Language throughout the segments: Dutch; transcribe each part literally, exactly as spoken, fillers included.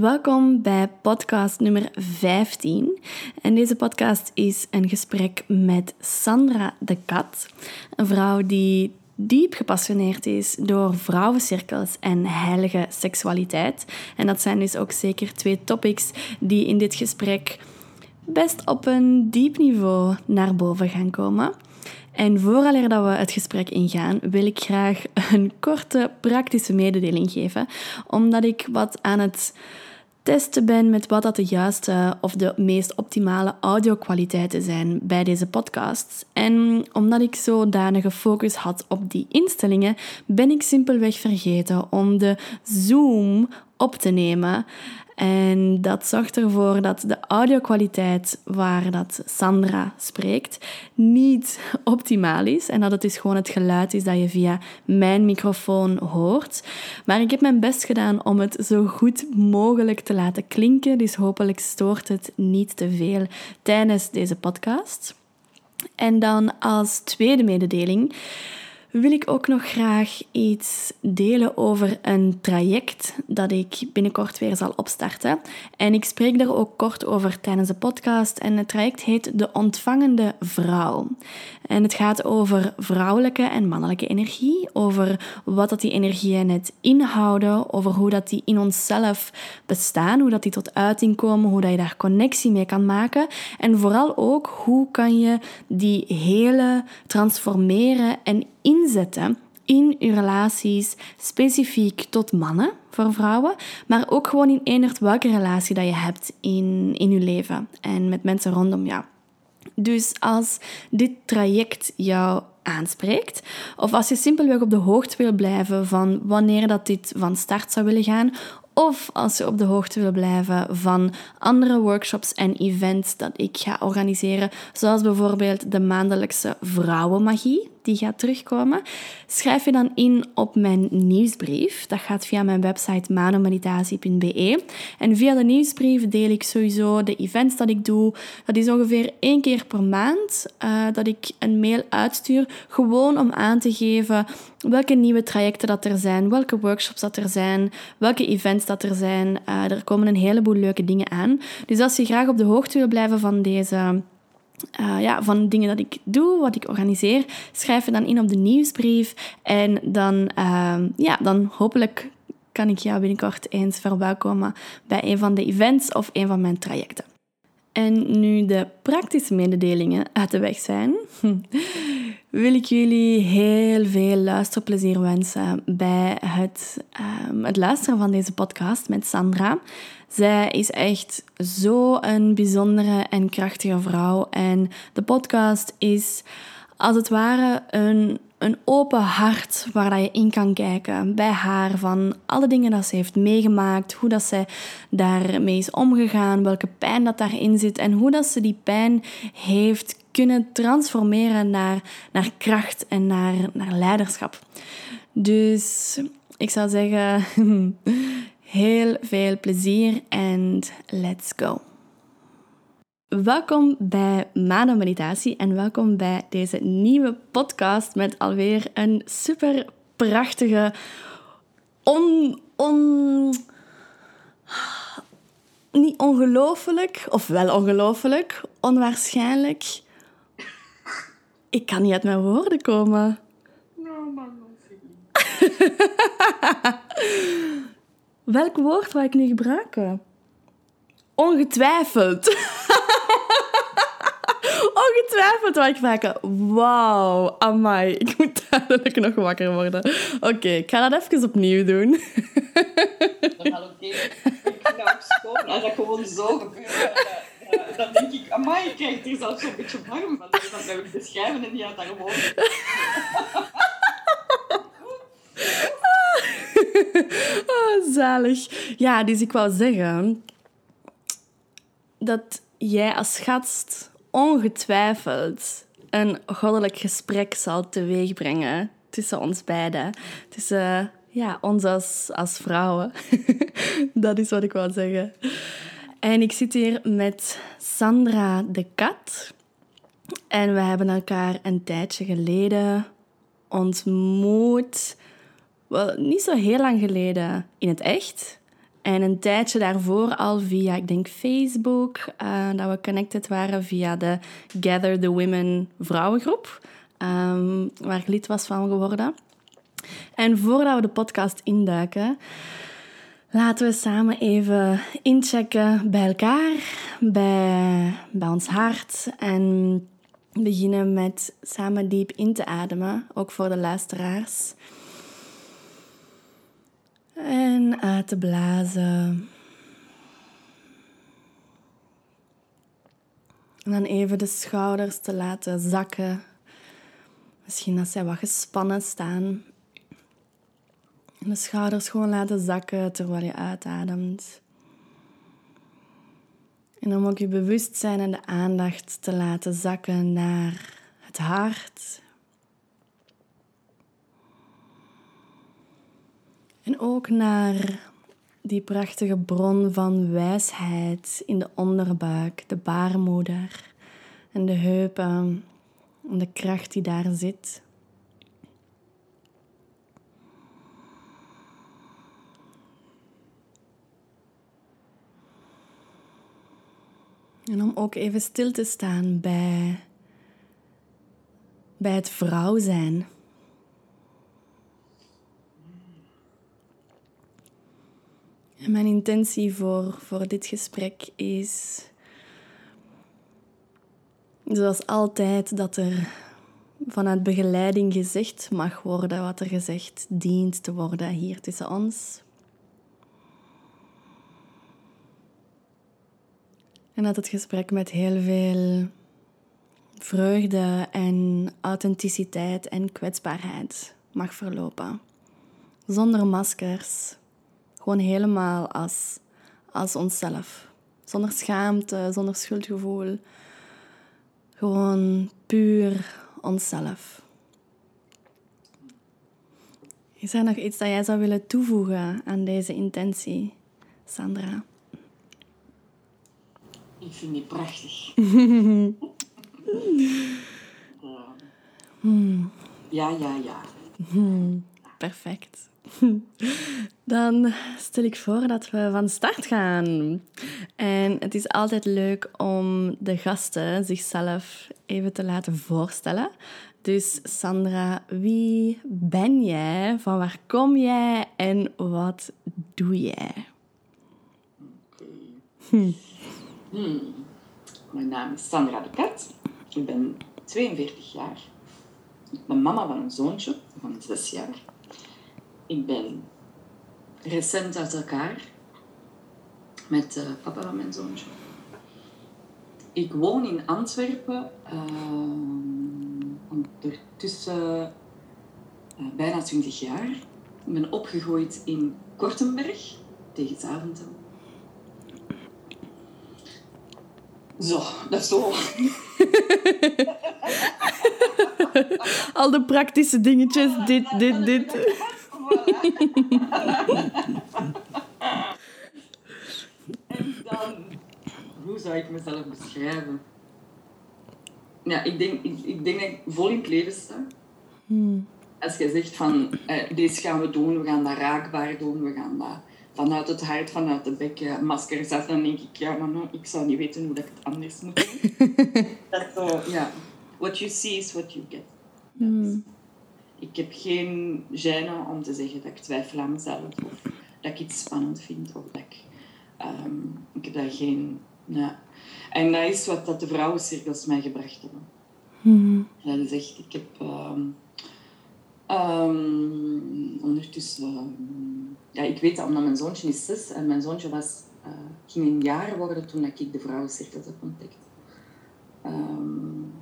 Welkom bij podcast nummer vijftien. En deze podcast is een gesprek met Sandra Decadt, een vrouw die diep gepassioneerd is door vrouwencirkels en heilige seksualiteit. En dat zijn dus ook zeker twee topics die in dit gesprek best op een diep niveau naar boven gaan komen. En vooraleer dat we het gesprek ingaan, wil ik graag een korte praktische mededeling geven, omdat ik wat aan het testen ben met wat dat de juiste of de meest optimale audio-kwaliteiten zijn bij deze podcasts. En omdat ik zodanige focus had op die instellingen, ben ik simpelweg vergeten om de zoom op te nemen. En dat zorgt ervoor dat de audio-kwaliteit waar dat Sandra spreekt niet optimaal is. En dat het dus gewoon het geluid is dat je via mijn microfoon hoort. Maar ik heb mijn best gedaan om het zo goed mogelijk te laten klinken. Dus hopelijk stoort het niet te veel tijdens deze podcast. En dan als tweede mededeling wil ik ook nog graag iets delen over een traject dat ik binnenkort weer zal opstarten. En ik spreek daar ook kort over tijdens de podcast. En het traject heet De Ontvangende Vrouw. En het gaat over vrouwelijke en mannelijke energie, over wat dat die energieën net inhouden, over hoe dat die in onszelf bestaan, hoe dat die tot uiting komen, hoe dat je daar connectie mee kan maken. En vooral ook, hoe kan je die hele transformeren en inzetten in je relaties, specifiek tot mannen, voor vrouwen, maar ook gewoon in eendert welke relatie dat je hebt in, in je leven en met mensen rondom jou. Dus als dit traject jou aanspreekt, of als je simpelweg op de hoogte wil blijven van wanneer dat dit van start zou willen gaan, of als je op de hoogte wil blijven van andere workshops en events dat ik ga organiseren, zoals bijvoorbeeld de maandelijkse Vrouwenmagie, die gaat terugkomen, schrijf je dan in op mijn nieuwsbrief. Dat gaat via mijn website manomeditatie punt be. En via de nieuwsbrief deel ik sowieso de events dat ik doe. Dat is ongeveer één keer per maand uh, dat ik een mail uitstuur, gewoon om aan te geven welke nieuwe trajecten dat er zijn, welke workshops dat er zijn, welke events dat er zijn. Uh, er komen een heleboel leuke dingen aan. Dus als je graag op de hoogte wil blijven van deze Uh, ja, van dingen dat ik doe, wat ik organiseer, schrijf je dan in op de nieuwsbrief. En dan, uh, ja, dan hopelijk kan ik jou binnenkort eens verwelkomen bij een van de events of een van mijn trajecten. En nu de praktische mededelingen uit de weg zijn, wil ik jullie heel veel luisterplezier wensen bij het, um, het luisteren van deze podcast met Sandra. Zij is echt zo'n bijzondere en krachtige vrouw. En de podcast is als het ware een, een open hart waar dat je in kan kijken bij haar. Van alle dingen dat ze heeft meegemaakt, hoe dat zij daarmee is omgegaan, welke pijn dat daarin zit en hoe dat ze die pijn heeft kunnen transformeren naar, naar kracht en naar, naar leiderschap. Dus ik zou zeggen, heel veel plezier en let's go. Welkom bij Manon-Meditatie en welkom bij deze nieuwe podcast met alweer een super prachtige, on... on niet ongelooflijk, of wel ongelooflijk, onwaarschijnlijk. Ik kan niet uit mijn woorden komen. Nou, Manon-Celine. Welk woord wou ik nu gebruiken? Ongetwijfeld. Ongetwijfeld wou ik gebruiken. Wauw, amai. Ik moet duidelijk nog wakker worden. Oké, okay, ik ga dat even opnieuw doen. Dat gaat oké. Ik ben nou op school. Als dat gewoon zo gebeurt, dan denk ik, amai, ik krijg er zelfs zo'n beetje warm van. Dat wil ik beschrijven en die gaat daarom over. Oh, zalig. Ja, dus ik wou zeggen dat jij als gast ongetwijfeld een goddelijk gesprek zal teweegbrengen tussen ons beiden. Tussen ja, ons als, als vrouwen. Dat is wat ik wou zeggen. En ik zit hier met Sandra Decadt. En we hebben elkaar een tijdje geleden ontmoet. Wel, niet zo heel lang geleden in het echt. En een tijdje daarvoor al via, ik denk, Facebook, uh, dat we connected waren via de Gather the Women vrouwengroep, um, waar ik lid was van geworden. En voordat we de podcast induiken, laten we samen even inchecken bij elkaar, bij, bij ons hart en beginnen met samen diep in te ademen, ook voor de luisteraars. En uit te blazen. En dan even de schouders te laten zakken. Misschien als zij wat gespannen staan. En de schouders gewoon laten zakken terwijl je uitademt. En om ook je bewustzijn en de aandacht te laten zakken naar het hart. En ook naar die prachtige bron van wijsheid in de onderbuik, de baarmoeder en de heupen en de kracht die daar zit. En om ook even stil te staan bij, bij het vrouw zijn. En mijn intentie voor, voor dit gesprek is, zoals altijd, dat er vanuit begeleiding gezegd mag worden wat er gezegd dient te worden hier tussen ons. En dat het gesprek met heel veel vreugde en authenticiteit en kwetsbaarheid mag verlopen. Zonder maskers. Gewoon helemaal als, als onszelf. Zonder schaamte, zonder schuldgevoel. Gewoon puur onszelf. Is er nog iets dat jij zou willen toevoegen aan deze intentie, Sandra? Ik vind die prachtig. um, ja, ja, ja. Perfect. Dan stel ik voor dat we van start gaan. En het is altijd leuk om de gasten zichzelf even te laten voorstellen. Dus Sandra, wie ben jij? Van waar kom jij? En wat doe jij? Okay. Hm. Hmm. Mijn naam is Sandra Decadt. Ik ben tweeënveertig jaar. Ik ben mama van een zoontje van zes jaar. Ik ben recent uit elkaar met uh, papa van mijn zoontje. Ik woon in Antwerpen, uh, ondertussen uh, bijna twintig jaar. Ik ben opgegroeid in Kortenberg, tegen het avond. Zo, dat is zo. Al de praktische dingetjes, voilà, dit, dat, dit, dat, dit. Dat, voilà. En dan, hoe zou ik mezelf beschrijven? Ja, ik denk, ik, ik denk dat ik vol in het leven sta. Hmm. Als je zegt van, eh, deze gaan we doen, we gaan dat raakbaar doen, we gaan dat... Vanuit het hart, vanuit de bek, ja, maskers af, dan denk ik, ja, maar nou, ik zou niet weten hoe dat ik het anders moet doen. Dat zo, ja. What you see is what you get. Mm. Ik heb geen gêne om te zeggen dat ik twijfel aan mezelf, of dat ik iets spannend vind, of dat ik... Um, ik heb daar geen... Ja. En dat is wat dat de vrouwencirkels mij gebracht hebben. Mm. Dat is echt, ik heb... Um, um, ondertussen... Um, Ja, ik weet dat omdat mijn zoontje is zes en mijn zoontje was, uh, ging een jaar worden toen ik de vrouwencirkels heb ontdekt. Um,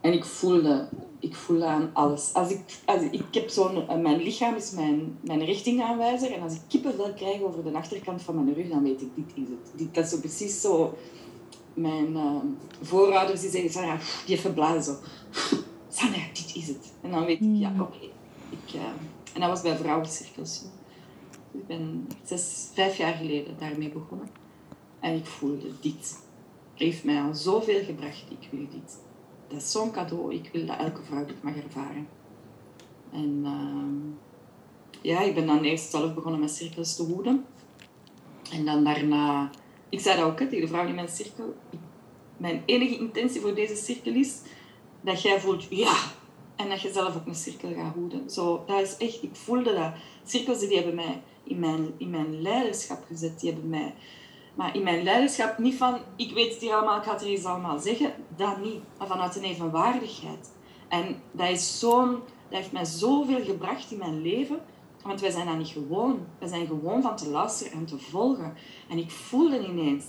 en ik voelde, ik voelde aan alles. Als ik, als ik, ik heb zo'n, uh, mijn lichaam is mijn, mijn richtingaanwijzer en als ik kippenvel krijg over de achterkant van mijn rug, dan weet ik, dit is het. Dit, dat is zo precies zo... Mijn uh, voorouders die zeggen, Sandra, die even blazen zo. Sandra, dit is het. En dan weet ik, ja, oké. Okay, ik... Uh, En dat was bij vrouwencirkels. Ik ben zes, vijf jaar geleden daarmee begonnen. En ik voelde dit. Heeft mij al zoveel gebracht. Ik wil dit. Dat is zo'n cadeau. Ik wil dat elke vrouw dit mag ervaren. En uh, ja, ik ben dan eerst zelf begonnen met cirkels te hoeden. En dan daarna... Ik zei dat ook, hè, tegen de vrouw in mijn cirkel. Mijn enige intentie voor deze cirkel is dat jij voelt, ja... En dat je zelf ook een cirkel gaat houden. Zo, dat is echt... Ik voelde dat. Cirkels die hebben mij in mijn, in mijn leiderschap gezet. Die hebben mij... Maar in mijn leiderschap niet van... Ik weet het hier allemaal, ik ga het er eens allemaal zeggen. Dat niet. Maar vanuit een evenwaardigheid. En dat is zo'n... Dat heeft mij zoveel gebracht in mijn leven. Want wij zijn dat niet gewoon. Wij zijn gewoon van te luisteren en te volgen. En ik voelde ineens...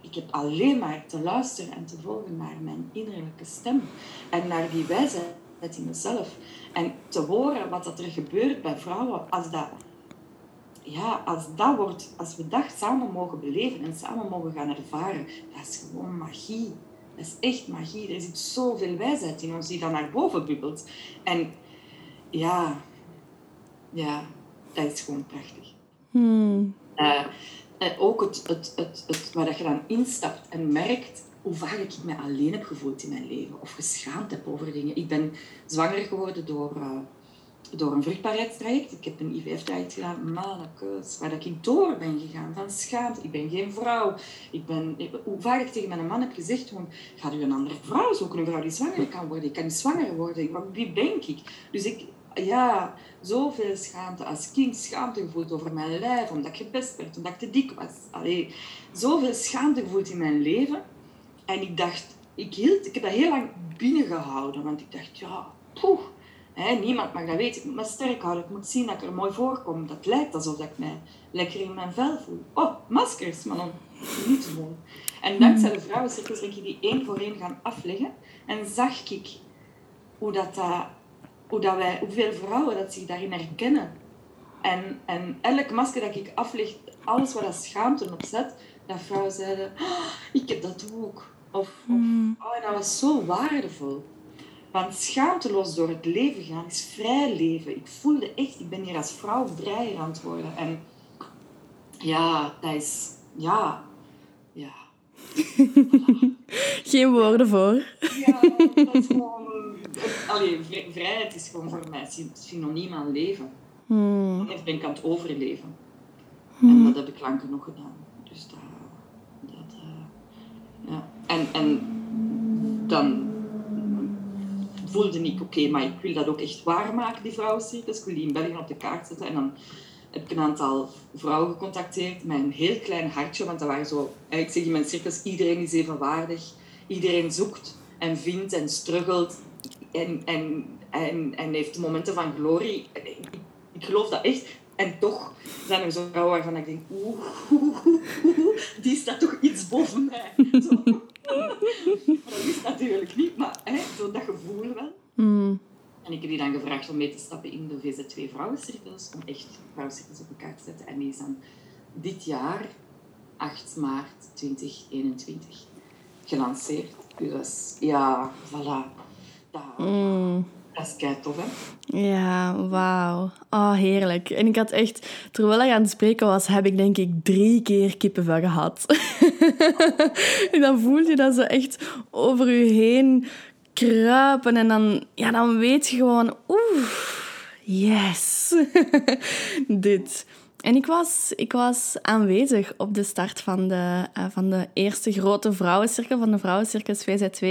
Ik heb alleen maar te luisteren en te volgen naar mijn innerlijke stem. En naar wie wij zijn. In mezelf. En te horen wat dat er gebeurt bij vrouwen, als dat, ja, als dat wordt, als we dat samen mogen beleven en samen mogen gaan ervaren, dat is gewoon magie. Dat is echt magie. Er zit zoveel wijsheid in ons die dan naar boven bubbelt. En ja, ja, dat is gewoon prachtig. Hmm. Uh, en ook het, het, het, het, waar je dan instapt en merkt hoe vaak ik me alleen heb gevoeld in mijn leven. Of geschaamd heb over dingen. Ik ben zwanger geworden door, uh, door een vruchtbaarheidstraject. Ik heb een I V F-traject gedaan. Mannekes, waar dat ik door ben gegaan. Van schaamte. Ik ben geen vrouw. Ik ben, ik, hoe vaak ik tegen mijn man heb gezegd. Gewoon, gaat u een andere vrouw zoeken? Een vrouw die zwanger kan worden. Ik kan niet zwanger worden. Ik, wie ben ik? Dus ik... Ja, zoveel schaamte als kind. Schaamte gevoeld over mijn lijf. Omdat ik gepest werd. Omdat ik te dik was. Allee, zoveel schaamte gevoeld in mijn leven. En ik dacht, ik, hield, ik heb dat heel lang binnengehouden. Want ik dacht, ja, poeh, hè, niemand mag dat weten. Ik moet me sterk houden. Ik moet zien dat ik er mooi voorkom. Dat lijkt alsof ik mij lekker in mijn vel voel. Oh, maskers, maar dan niet gewoon. En dankzij de vrouwencirkels ben ik die één voor één gaan afleggen. En zag ik hoe dat, dat, hoe dat wij, hoeveel vrouwen dat zich daarin herkennen. En, en elk masker dat ik afleg, alles wat dat schaamte opzet... Dat vrouwen zeiden, oh, ik heb dat ook. Of, of mm. oh, en dat was zo waardevol. Want schaamteloos door het leven gaan is vrij leven. Ik voelde echt, ik ben hier als vrouw vrijer aan het worden. En ja, dat is... Ja. Ja. Voilà. Geen woorden voor. Ja, dat is gewoon... Allee, vrijheid is gewoon voor mij synoniem aan leven. Mm. Ik ben aan het overleven. Mm. En dat heb ik lang genoeg gedaan. Dus dat... dat uh, ja. en, en dan voelde ik, oké, okay, maar ik wil dat ook echt waarmaken, die vrouwencirkels. Ik wil die in België op de kaart zetten. En dan heb ik een aantal vrouwen gecontacteerd met een heel klein hartje. Want dat waren zo... Ik zeg in mijn cirkels, iedereen is evenwaardig. Iedereen zoekt en vindt en struggelt. En, en, en, en heeft momenten van glorie. Ik, ik geloof dat echt... En toch zijn er zo'n vrouwen waarvan ik denk... Oeh, oeh, oeh, oeh, die staat toch iets boven mij. Zo. Dat is natuurlijk niet, maar hè, zo dat gevoel wel. Mm. En ik heb die dan gevraagd om mee te stappen in de V Z twee-vrouwencirkels. Om echt vrouwencirkels op elkaar te zetten. En die is dan dit jaar, acht maart tweeduizend eenentwintig, gelanceerd. Dus ja, voilà. Daar. Mm. Dat is kei tof, hè? Ja, wauw. Oh, heerlijk. En ik had echt, terwijl ik aan het spreken was, heb ik denk ik drie keer kippenvel gehad. En dan voel je dat ze echt over je heen kruipen. En dan, ja, dan weet je gewoon, oeh, yes. Dit. En ik was, ik was aanwezig op de start van de, uh, van de eerste grote vrouwencirkel, van de Vrouwencirkels V Z W.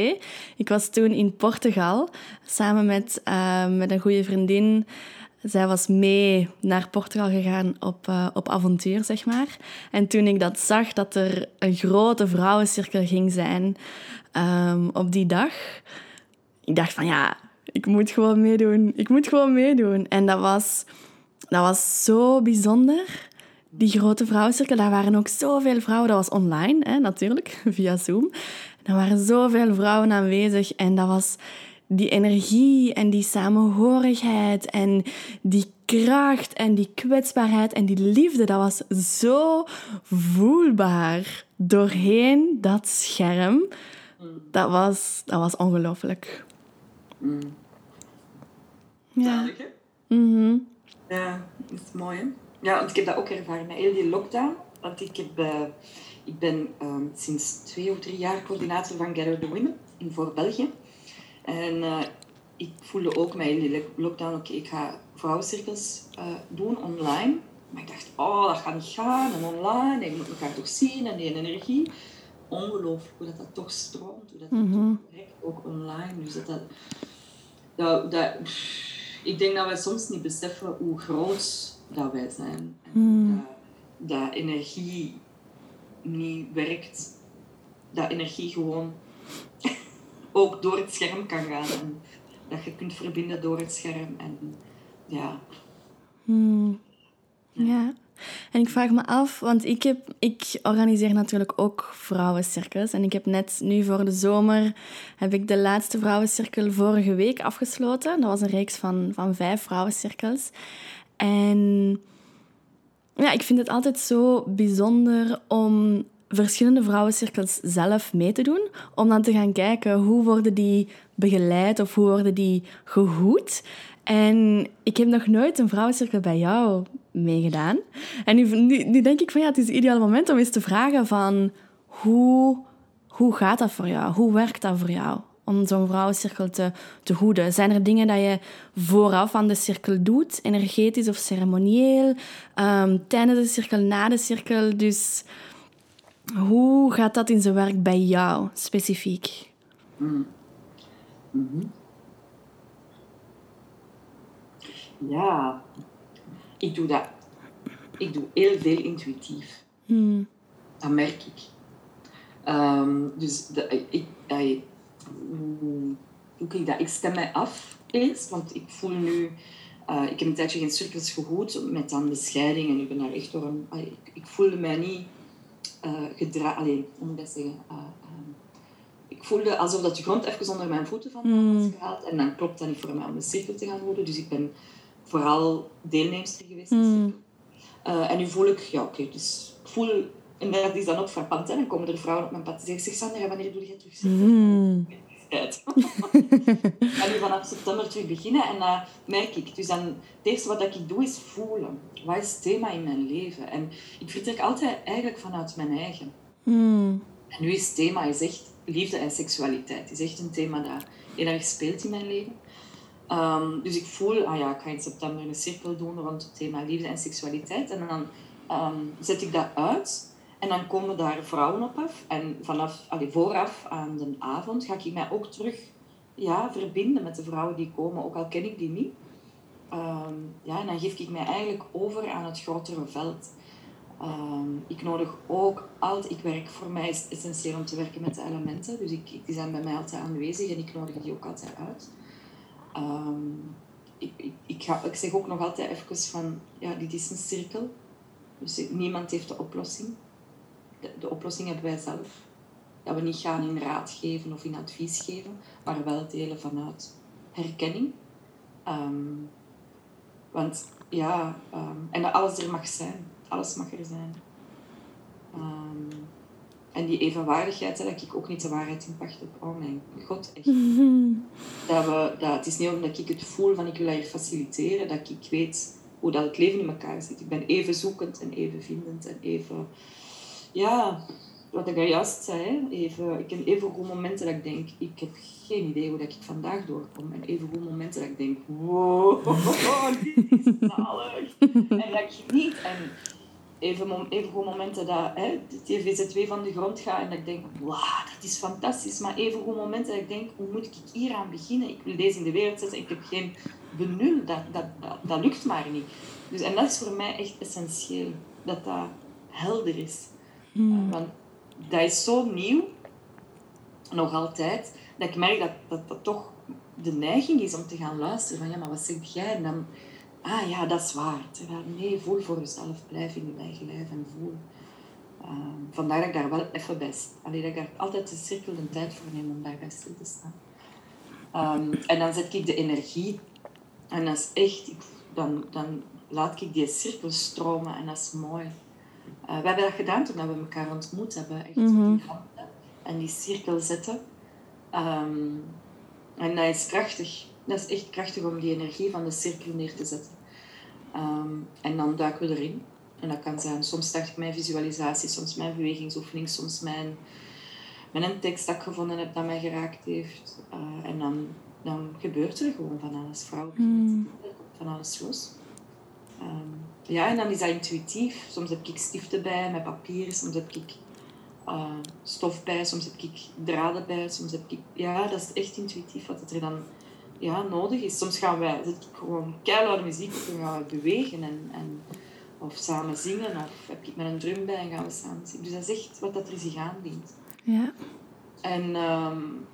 Ik was toen in Portugal, samen met, uh, met een goede vriendin. Zij was mee naar Portugal gegaan op, uh, op avontuur, zeg maar. En toen ik dat zag, dat er een grote vrouwencirkel ging zijn um, op die dag, ik dacht van ja, ik moet gewoon meedoen. Ik moet gewoon meedoen. En dat was... Dat was zo bijzonder. Die grote vrouwencirkel, daar waren ook zoveel vrouwen. Dat was online, hè, natuurlijk, via Zoom. Daar waren zoveel vrouwen aanwezig. En dat was die energie en die samenhorigheid en die kracht en die kwetsbaarheid en die liefde. Dat was zo voelbaar doorheen dat scherm. Dat was, dat was ongelooflijk. Mm. Ja. Mhm. Ja, dat is mooi, hè? Ja, want ik heb dat ook ervaren met heel die lockdown. Want ik, heb, uh, ik ben uh, sinds twee of drie jaar coördinator van Gather the Women in voor België. En uh, ik voelde ook met heel die lockdown, oké, okay, ik ga vrouwencirkels uh, doen online. Maar ik dacht, oh, dat gaat niet gaan. En online, en je moet elkaar toch zien, en die energie. Ongelooflijk hoe dat, dat toch stroomt. Hoe dat, mm-hmm. dat toch werkt, ook online. Dus dat dat, dat, dat ik denk dat wij soms niet beseffen hoe groot dat wij zijn. En mm. dat, dat energie niet werkt. Dat energie gewoon ook door het scherm kan gaan. En dat je kunt verbinden door het scherm. En ja... Mm. Ja. ja, en ik vraag me af, want ik, heb, ik organiseer natuurlijk ook vrouwencirkels. En ik heb net nu voor de zomer heb ik de laatste vrouwencirkel vorige week afgesloten. Dat was een reeks van, van vijf vrouwencirkels. En ja, ik vind het altijd zo bijzonder om verschillende vrouwencirkels zelf mee te doen. Om dan te gaan kijken hoe worden die begeleid of hoe worden die gehoed. En ik heb nog nooit een vrouwencirkel bij jou meegedaan. En nu, nu, nu denk ik van ja, het is het ideale moment om eens te vragen van hoe, hoe gaat dat voor jou? Hoe werkt dat voor jou? Om zo'n vrouwencirkel te, te hoeden. Zijn er dingen dat je vooraf aan de cirkel doet? Energetisch of ceremonieel? Um, tijdens de cirkel, na de cirkel? Dus hoe gaat dat in zijn werk bij jou specifiek? Mm. Mm-hmm. Ja, ik doe dat. Ik doe heel veel intuïtief. Hmm. Dat merk ik. Um, dus de, ik, ik, hoe doe ik dat? Ik stem mij af eens, want ik voel nu... Uh, ik heb een tijdje geen cirkels gehoord met dan de scheiding. En ik ben daar echt door een... Uh, ik, ik voelde mij niet uh, gedragen. Alleen, hoe moet ik dat zeggen? Uh, um, ik voelde alsof dat de grond even onder mijn voeten vandaan hmm. was gehaald. En dan klopt dat niet voor mij om een cirkel te gaan houden. Dus ik ben... vooral deelnemster geweest. Mm. Uh, en nu voel ik... Ja, oké, okay, dus ik voel... En dat is dan ook frappant, hè. Dan komen er vrouwen op mijn pad die zeggen... Zeg, Sandra, wanneer doe je terug? Mm. En nu vanaf september terug beginnen. En dat uh, merk ik. Dus dan, het eerste wat ik doe, is voelen. Wat is het thema in mijn leven? En ik vertrek altijd eigenlijk vanuit mijn eigen. Mm. En nu is het thema is echt liefde en seksualiteit. Het is echt een thema dat heel erg speelt in mijn leven. Um, dus ik voel, ah ja, ik ga in september een cirkel doen rond het thema liefde en seksualiteit. En dan um, zet ik dat uit. En dan komen daar vrouwen op af. En vanaf, allee, vooraf aan de avond ga ik mij ook terug ja, verbinden met de vrouwen die komen. Ook al ken ik die niet. Um, ja, en dan geef ik mij eigenlijk over aan het grotere veld. Um, ik nodig ook altijd... Ik werk, voor mij is het essentieel om te werken met de elementen. Dus ik, die zijn bij mij altijd aanwezig en ik nodig die ook altijd uit. Um, ik, ik, ik, ga, ik zeg ook nog altijd even van, ja, dit is een cirkel. Dus niemand heeft de oplossing. De, de oplossing hebben wij zelf. Dat we niet gaan in raad geven of in advies geven, maar wel delen vanuit herkenning. Um, want ja, um, en dat alles er mag zijn. Alles mag er zijn. Um, En die evenwaardigheid, dat ik ook niet de waarheid in pacht heb. Oh mijn god, echt. Dat we, dat, het is niet omdat ik het voel van ik wil dat hier faciliteren, dat ik weet hoe dat het leven in elkaar zit. Ik ben even zoekend en even vindend en even... Ja, wat ik al juist zei. Even, ik heb even goede momenten dat ik denk, ik heb geen idee hoe dat ik vandaag doorkom. En even goede momenten dat ik denk, wow, dit is zalig. En dat ik geniet. En, Even, even gewoon momenten dat hè, de V Z W van de grond gaat en dat ik denk, wauw, dat is fantastisch. Maar even gewoon momenten dat ik denk, hoe moet ik hier aan beginnen? Ik wil deze in de wereld zetten. Ik heb geen benul. Dat, dat, dat, dat lukt maar niet. Dus, en dat is voor mij echt essentieel. Dat dat helder is. Mm. Uh, want dat is zo nieuw, nog altijd, dat ik merk dat, dat dat toch de neiging is om te gaan luisteren. Van ja, maar wat zeg jij? En dan... Ah ja, dat is waar. Nee, voel voor jezelf. Blijf in je eigen lijf en voel. Uh, vandaar dat ik daar wel even bij sta. Alleen dat ik daar altijd de cirkel de tijd voor neem om daarbij stil te staan. Um, en dan zet ik de energie. En dat is echt... Ik, dan, dan laat ik die cirkel stromen. En dat is mooi. Uh, we hebben dat gedaan toen we elkaar ontmoet hebben. Echt mm-hmm. die handen en die cirkel zetten. Um, en dat is krachtig. Dat is echt krachtig om die energie van de cirkel neer te zetten. Um, en dan duiken we erin. En dat kan zijn, soms start ik mijn visualisatie, soms mijn bewegingsoefening, soms mijn, mijn tekst dat ik gevonden heb dat mij geraakt heeft. Uh, en dan, dan gebeurt er gewoon van alles. Vrouwen, mm. van alles los. Um, ja, en dan is dat intuïtief. Soms heb ik stiften bij, met papier. Soms heb ik uh, stof bij. Soms heb ik draden bij. Soms heb ik... Ja, dat is echt intuïtief wat het er dan ja, nodig is. Soms gaan wij... Zet ik gewoon keiharde muziek op en gaan we bewegen. En, en, of samen zingen. Of heb ik met een drum bij en gaan we samen zingen. Dus dat is echt wat dat er zich aandient. Ja. En... Um,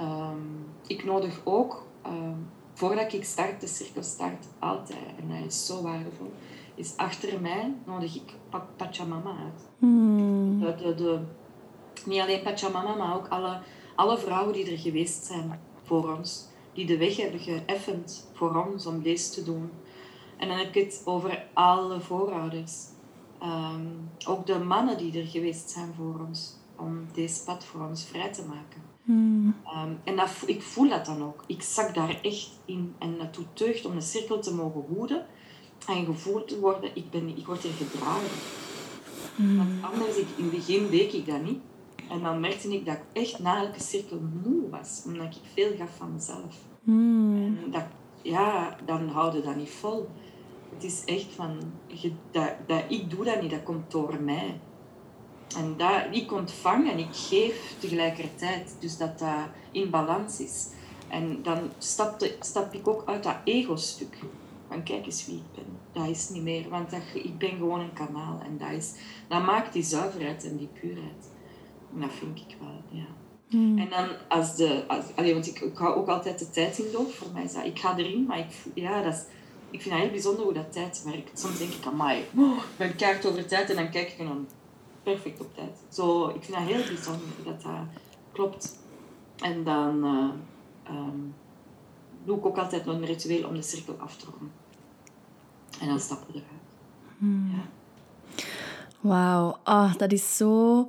um, ik nodig ook... Um, Voordat ik start, de cirkel start altijd, en dat is zo waardevol, is achter mij nodig ik Pachamama uit. Hmm. De, de, de, niet alleen Pachamama, maar ook alle, alle vrouwen die er geweest zijn voor ons. Die de weg hebben geëffend voor ons om deze te doen. En dan heb ik het over alle voorouders. Um, ook de mannen die er geweest zijn voor ons. Om deze pad voor ons vrij te maken. Hmm. Um, en dat, ik voel dat dan ook. Ik zak daar echt in. En dat doet deugd om de cirkel te mogen hoeden. En gevoeld te worden, ik, ben, ik word er gedragen. Hmm. Want anders, ik, in het begin deed ik dat niet. En dan merkte ik dat ik echt na elke cirkel moe was. Omdat ik veel gaf van mezelf. Hmm. En dat, ja, dan houden dat niet vol. Het is echt van... Je, dat, dat, ik doe dat niet, dat komt door mij. En dat, ik ontvang en ik geef tegelijkertijd. Dus dat dat in balans is. En dan stap, de, stap ik ook uit dat ego-stuk. Van kijk eens wie ik ben. Dat is niet meer. Want dat, ik ben gewoon een kanaal. En dat, is, dat maakt die zuiverheid en die puurheid. En dat vind ik wel, ja. Mm. En dan als de... Als, allee, want ik, ik hou ook altijd de tijd in loop. Voor mij is dat... Ik ga erin, maar ik, ja, dat is, ik vind dat heel bijzonder hoe dat tijd werkt. Soms denk ik, amai, oh, ik ben kaart over tijd. En dan kijk ik dan... perfect op tijd. Zo, ik vind dat heel bijzonder dat dat klopt. En dan uh, um, doe ik ook altijd nog een ritueel om de cirkel af te ronden. En dan stappen we eruit. Hmm. Ja. Wauw, oh, dat is zo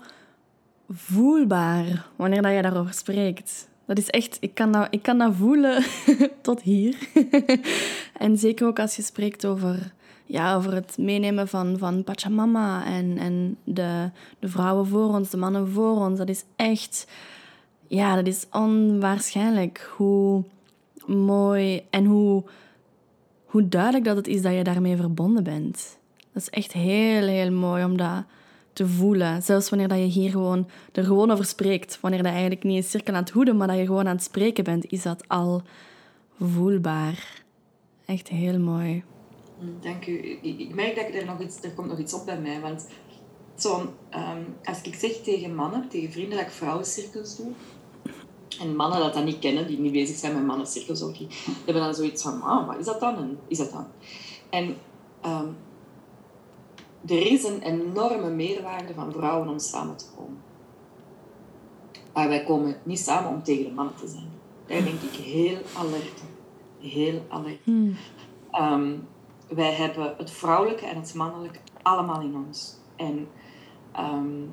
voelbaar wanneer dat je daarover spreekt. Dat is echt, ik kan dat, ik kan dat voelen tot hier. En zeker ook als je spreekt over... Ja, over het meenemen van, van Pachamama en, en de, de vrouwen voor ons, de mannen voor ons. Dat is echt... Ja, dat is onwaarschijnlijk hoe mooi en hoe, hoe duidelijk dat het is dat je daarmee verbonden bent. Dat is echt heel, heel mooi om dat te voelen. Zelfs wanneer dat je hier gewoon, er gewoon over spreekt. Wanneer dat eigenlijk niet een cirkel aan het hoeden, maar dat je gewoon aan het spreken bent, is dat al voelbaar. Echt heel mooi. Dank u. Ik merk dat er, nog iets, er komt nog iets op bij mij. Want zo, um, als ik zeg tegen mannen, tegen vrienden, dat ik vrouwencirkels doe. En mannen dat dat niet kennen, die niet bezig zijn met mannencirkels ook, die hebben dan zoiets van, ah, wat is dat dan? En, is dat dan? En um, er is een enorme meerwaarde van vrouwen om samen te komen. Maar wij komen niet samen om tegen de mannen te zijn. Daar denk ik heel alert. Heel alert. Hmm. Um, Wij hebben het vrouwelijke en het mannelijke allemaal in ons. En um,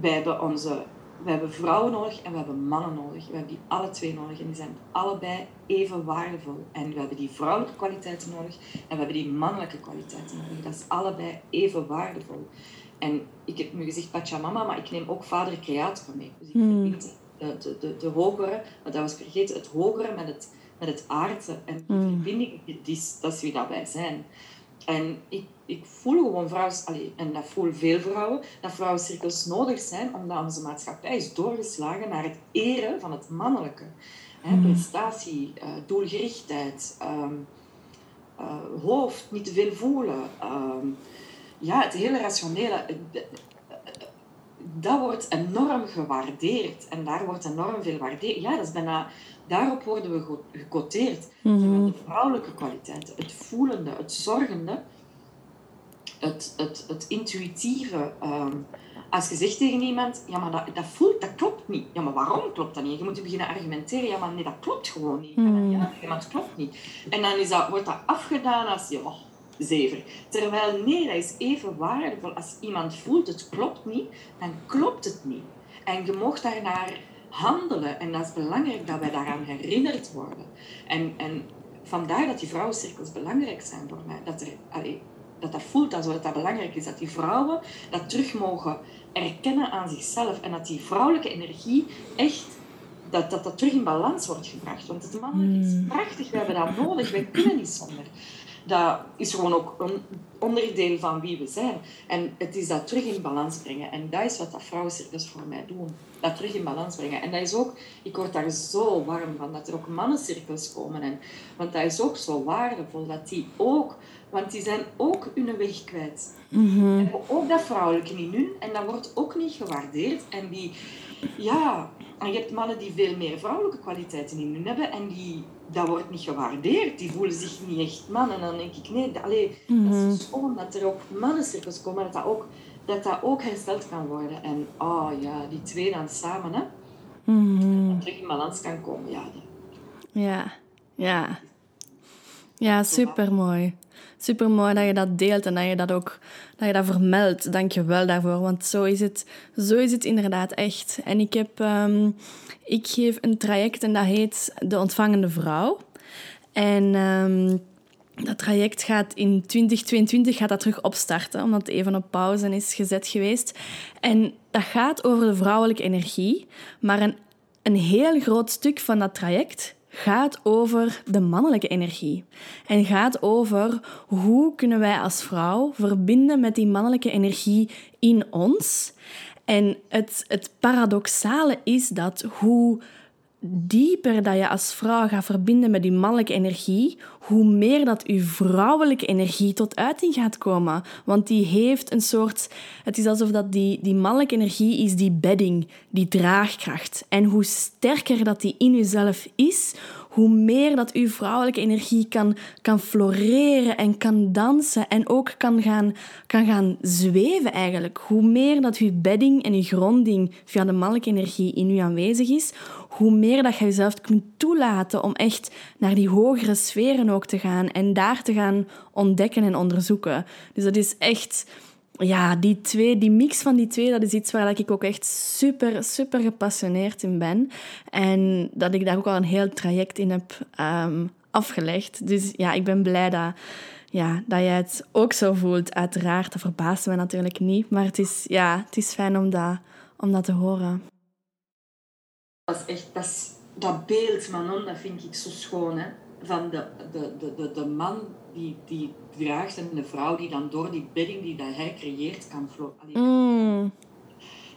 wij, hebben onze, wij hebben vrouwen nodig en we hebben mannen nodig. We hebben die alle twee nodig en die zijn allebei even waardevol. En we hebben die vrouwelijke kwaliteiten nodig en we hebben die mannelijke kwaliteiten nodig. Dat is allebei even waardevol. En ik heb nu gezegd Pachamama, maar ik neem ook vader creator mee. Dus ik verbind de, de, de, de hogere, want dat was vergeten, het hogere met het... met het aardse en die mm. verbinding, die, dat is wie dat wij zijn. En ik, ik voel gewoon vrouwen, allee, en dat voelen veel vrouwen, dat vrouwencirkels nodig zijn, omdat onze maatschappij is doorgeslagen naar het eren van het mannelijke. Mm. He, prestatie, uh, doelgerichtheid, um, uh, hoofd, niet te veel voelen. Um, ja, het hele rationele, uh, dat wordt enorm gewaardeerd. En daar wordt enorm veel waardeerd. Ja, dat is bijna... Daarop worden we gecoteerd. Mm-hmm. De vrouwelijke kwaliteiten, het voelende, het zorgende, het, het, het intuïtieve. Um, als je zegt tegen iemand, ja, maar dat, dat voelt, dat klopt niet. Ja, maar waarom klopt dat niet? Je moet beginnen argumenteren, ja, maar nee, dat klopt gewoon niet. Mm-hmm. Ja, maar dat klopt niet. En dan is dat, wordt dat afgedaan als, ja, zever. Terwijl, nee, dat is even waardevol. Als iemand voelt, het klopt niet, dan klopt het niet. En je mag daarnaar... handelen. En dat is belangrijk dat wij daaraan herinnerd worden. En, en vandaar dat die vrouwencirkels belangrijk zijn voor mij. Dat er, allee, dat, dat voelt alsof dat, dat belangrijk is. Dat die vrouwen dat terug mogen erkennen aan zichzelf. En dat die vrouwelijke energie echt, dat dat, dat terug in balans wordt gebracht. Want het mannelijke is prachtig. We hebben dat nodig. Wij kunnen niet zonder. dat is gewoon ook een onderdeel van wie we zijn. En het is dat terug in balans brengen. En dat is wat dat vrouwencirkels voor mij doen. Dat terug in balans brengen. En dat is ook, ik word daar zo warm van, dat er ook mannencirkels komen. En, want dat is ook zo waardevol, dat die ook... Want die zijn ook hun weg kwijt. Mm-hmm. En ook dat vrouwelijke in hun. En dat wordt ook niet gewaardeerd. En die... Ja, en je hebt mannen die veel meer vrouwelijke kwaliteiten in hun hebben en die, dat wordt niet gewaardeerd. Die voelen zich niet echt man. En dan denk ik, nee, dat, allee, mm-hmm. dat is schoon dat er ook mannencirkels komen, dat dat ook, dat dat ook hersteld kan worden. En oh ja, die twee dan samen, hè. Mm-hmm. Dat terug in balans kan komen, ja. Ja, ja. Ja, supermooi. Supermooi dat je dat deelt en dat je dat ook dat je dat vermeldt. Dank je wel daarvoor, want zo is het, zo is het inderdaad echt. En ik, heb, um, ik geef een traject en dat heet De Ontvangende Vrouw. En um, dat traject gaat in twintig tweeëntwintig gaat dat terug opstarten, omdat het even op pauze is gezet geweest. En dat gaat over de vrouwelijke energie, maar een, een heel groot stuk van dat traject... gaat over de mannelijke energie. En gaat over hoe kunnen wij als vrouw verbinden met die mannelijke energie in ons. En het, het paradoxale is dat hoe dieper dat je als vrouw gaat verbinden met die mannelijke energie, hoe meer dat je vrouwelijke energie tot uiting gaat komen. Want die heeft een soort... Het is alsof dat die, die mannelijke energie is die bedding, die draagkracht. En hoe sterker dat die in jezelf is, hoe meer dat uw vrouwelijke energie kan, kan floreren en kan dansen en ook kan gaan, kan gaan zweven eigenlijk. Hoe meer dat uw bedding en uw gronding via de mannelijke energie in u aanwezig is, hoe meer dat je jezelf kunt toelaten om echt naar die hogere sferen ook te gaan en daar te gaan ontdekken en onderzoeken. Dus dat is echt... Ja, die twee, die mix van die twee, dat is iets waar ik ook echt super, super gepassioneerd in ben. En dat ik daar ook al een heel traject in heb um, afgelegd. Dus ja, ik ben blij dat, ja, dat jij het ook zo voelt, uiteraard. Dat verbaast mij natuurlijk niet. Maar het is, ja, het is fijn om dat, om dat te horen. Dat is echt, dat, is, dat beeld, Manon, dat vind ik zo schoon, hè. Van de, de, de, de, de man... Die, die draagt en de vrouw die dan door die bedding die dat hij creëert kan floreren. Mm.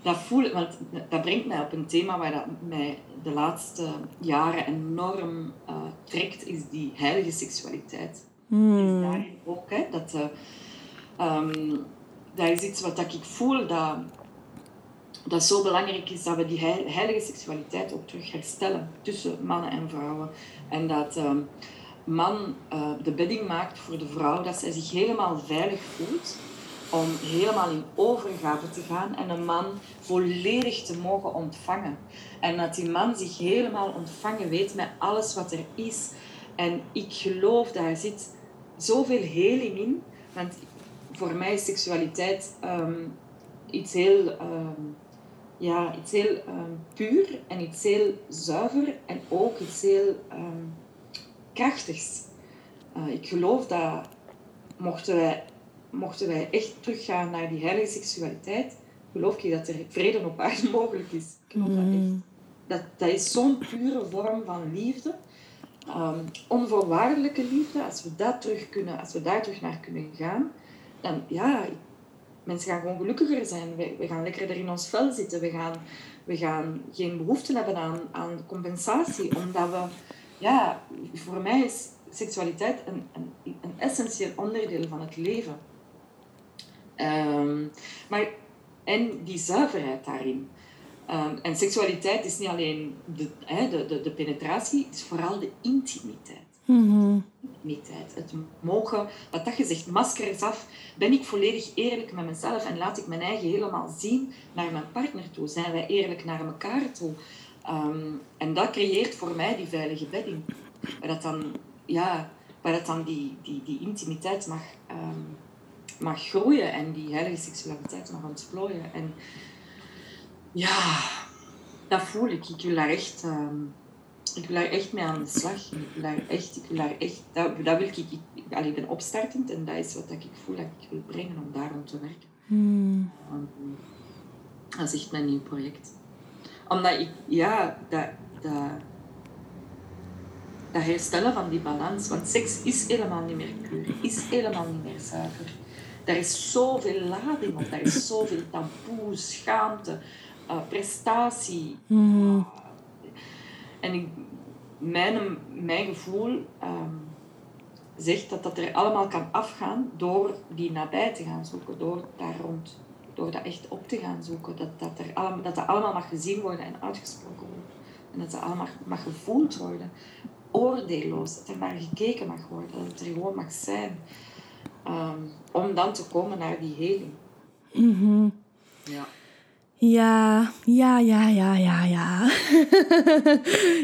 Dat voel ik, want dat brengt mij op een thema waar dat mij de laatste jaren enorm uh, trekt, is die heilige seksualiteit. Mm. Is daarin ook, hè, dat, uh, um, dat is iets wat dat ik voel dat, dat zo belangrijk is dat we die heilige seksualiteit ook terug herstellen tussen mannen en vrouwen. En dat... Um, man uh, de bedding maakt voor de vrouw, dat zij zich helemaal veilig voelt om helemaal in overgave te gaan en een man volledig te mogen ontvangen. En dat die man zich helemaal ontvangen weet met alles wat er is. En ik geloof, daar zit zoveel heling in, want voor mij is seksualiteit um, iets heel, um, ja, iets heel um, puur en iets heel zuiver en ook iets heel... Um, krachtigs. Uh, ik geloof dat mochten wij, mochten wij echt teruggaan naar die heilige seksualiteit, geloof ik dat er vrede op aarde mogelijk is. Ik geloof mm. dat, echt. Dat, dat is zo'n pure vorm van liefde. Um, onvoorwaardelijke liefde. Als we, dat terug kunnen, als we daar terug naar kunnen gaan, dan ja, mensen gaan gewoon gelukkiger zijn. We, we gaan lekkerder in ons vel zitten. We gaan, we gaan geen behoefte hebben aan, aan compensatie, omdat we... Ja, voor mij is seksualiteit een, een, een essentieel onderdeel van het leven. Um, maar, en die zuiverheid daarin. Um, en seksualiteit is niet alleen de, he, de, de, de penetratie, het is vooral de intimiteit. Mm-hmm. Intimiteit, het mogen, wat dat gezegd, maskers af. Ben ik volledig eerlijk met mezelf en laat ik mijn eigen helemaal zien naar mijn partner toe? Zijn wij eerlijk naar elkaar toe? Um, en dat creëert voor mij die veilige bedding. Waar dat dan, ja, waar dat dan die, die, die intimiteit mag, um, mag groeien en die heilige seksualiteit mag ontplooien. En ja, dat voel ik. Ik wil daar echt, um, ik wil daar echt mee aan de slag. Ik wil daar echt, ik wil daar echt, dat, dat wil ik, ik, ik, allee, ik ben opstartend en dat is wat ik voel dat ik wil brengen om daarom te werken. Hmm. Um, dat is echt mijn nieuw project. Omdat ik, ja, dat, dat, dat herstellen van die balans. Want seks is helemaal niet meer puur, is helemaal niet meer zuiver. Daar is zoveel lading op, daar is zoveel taboe, schaamte, uh, prestatie. Mm. En ik, mijn, mijn gevoel um, zegt dat dat er allemaal kan afgaan door die nabij te gaan zoeken, door daar rond, door dat echt op te gaan zoeken. Dat dat, er allemaal, dat, dat allemaal mag gezien worden en uitgesproken worden. En dat dat allemaal mag, mag gevoeld worden. Oordeelloos, dat er naar gekeken mag worden, dat het er gewoon mag zijn. Um, om dan te komen naar die heling. Mm-hmm. Ja. Ja, ja, ja, ja, ja, ja.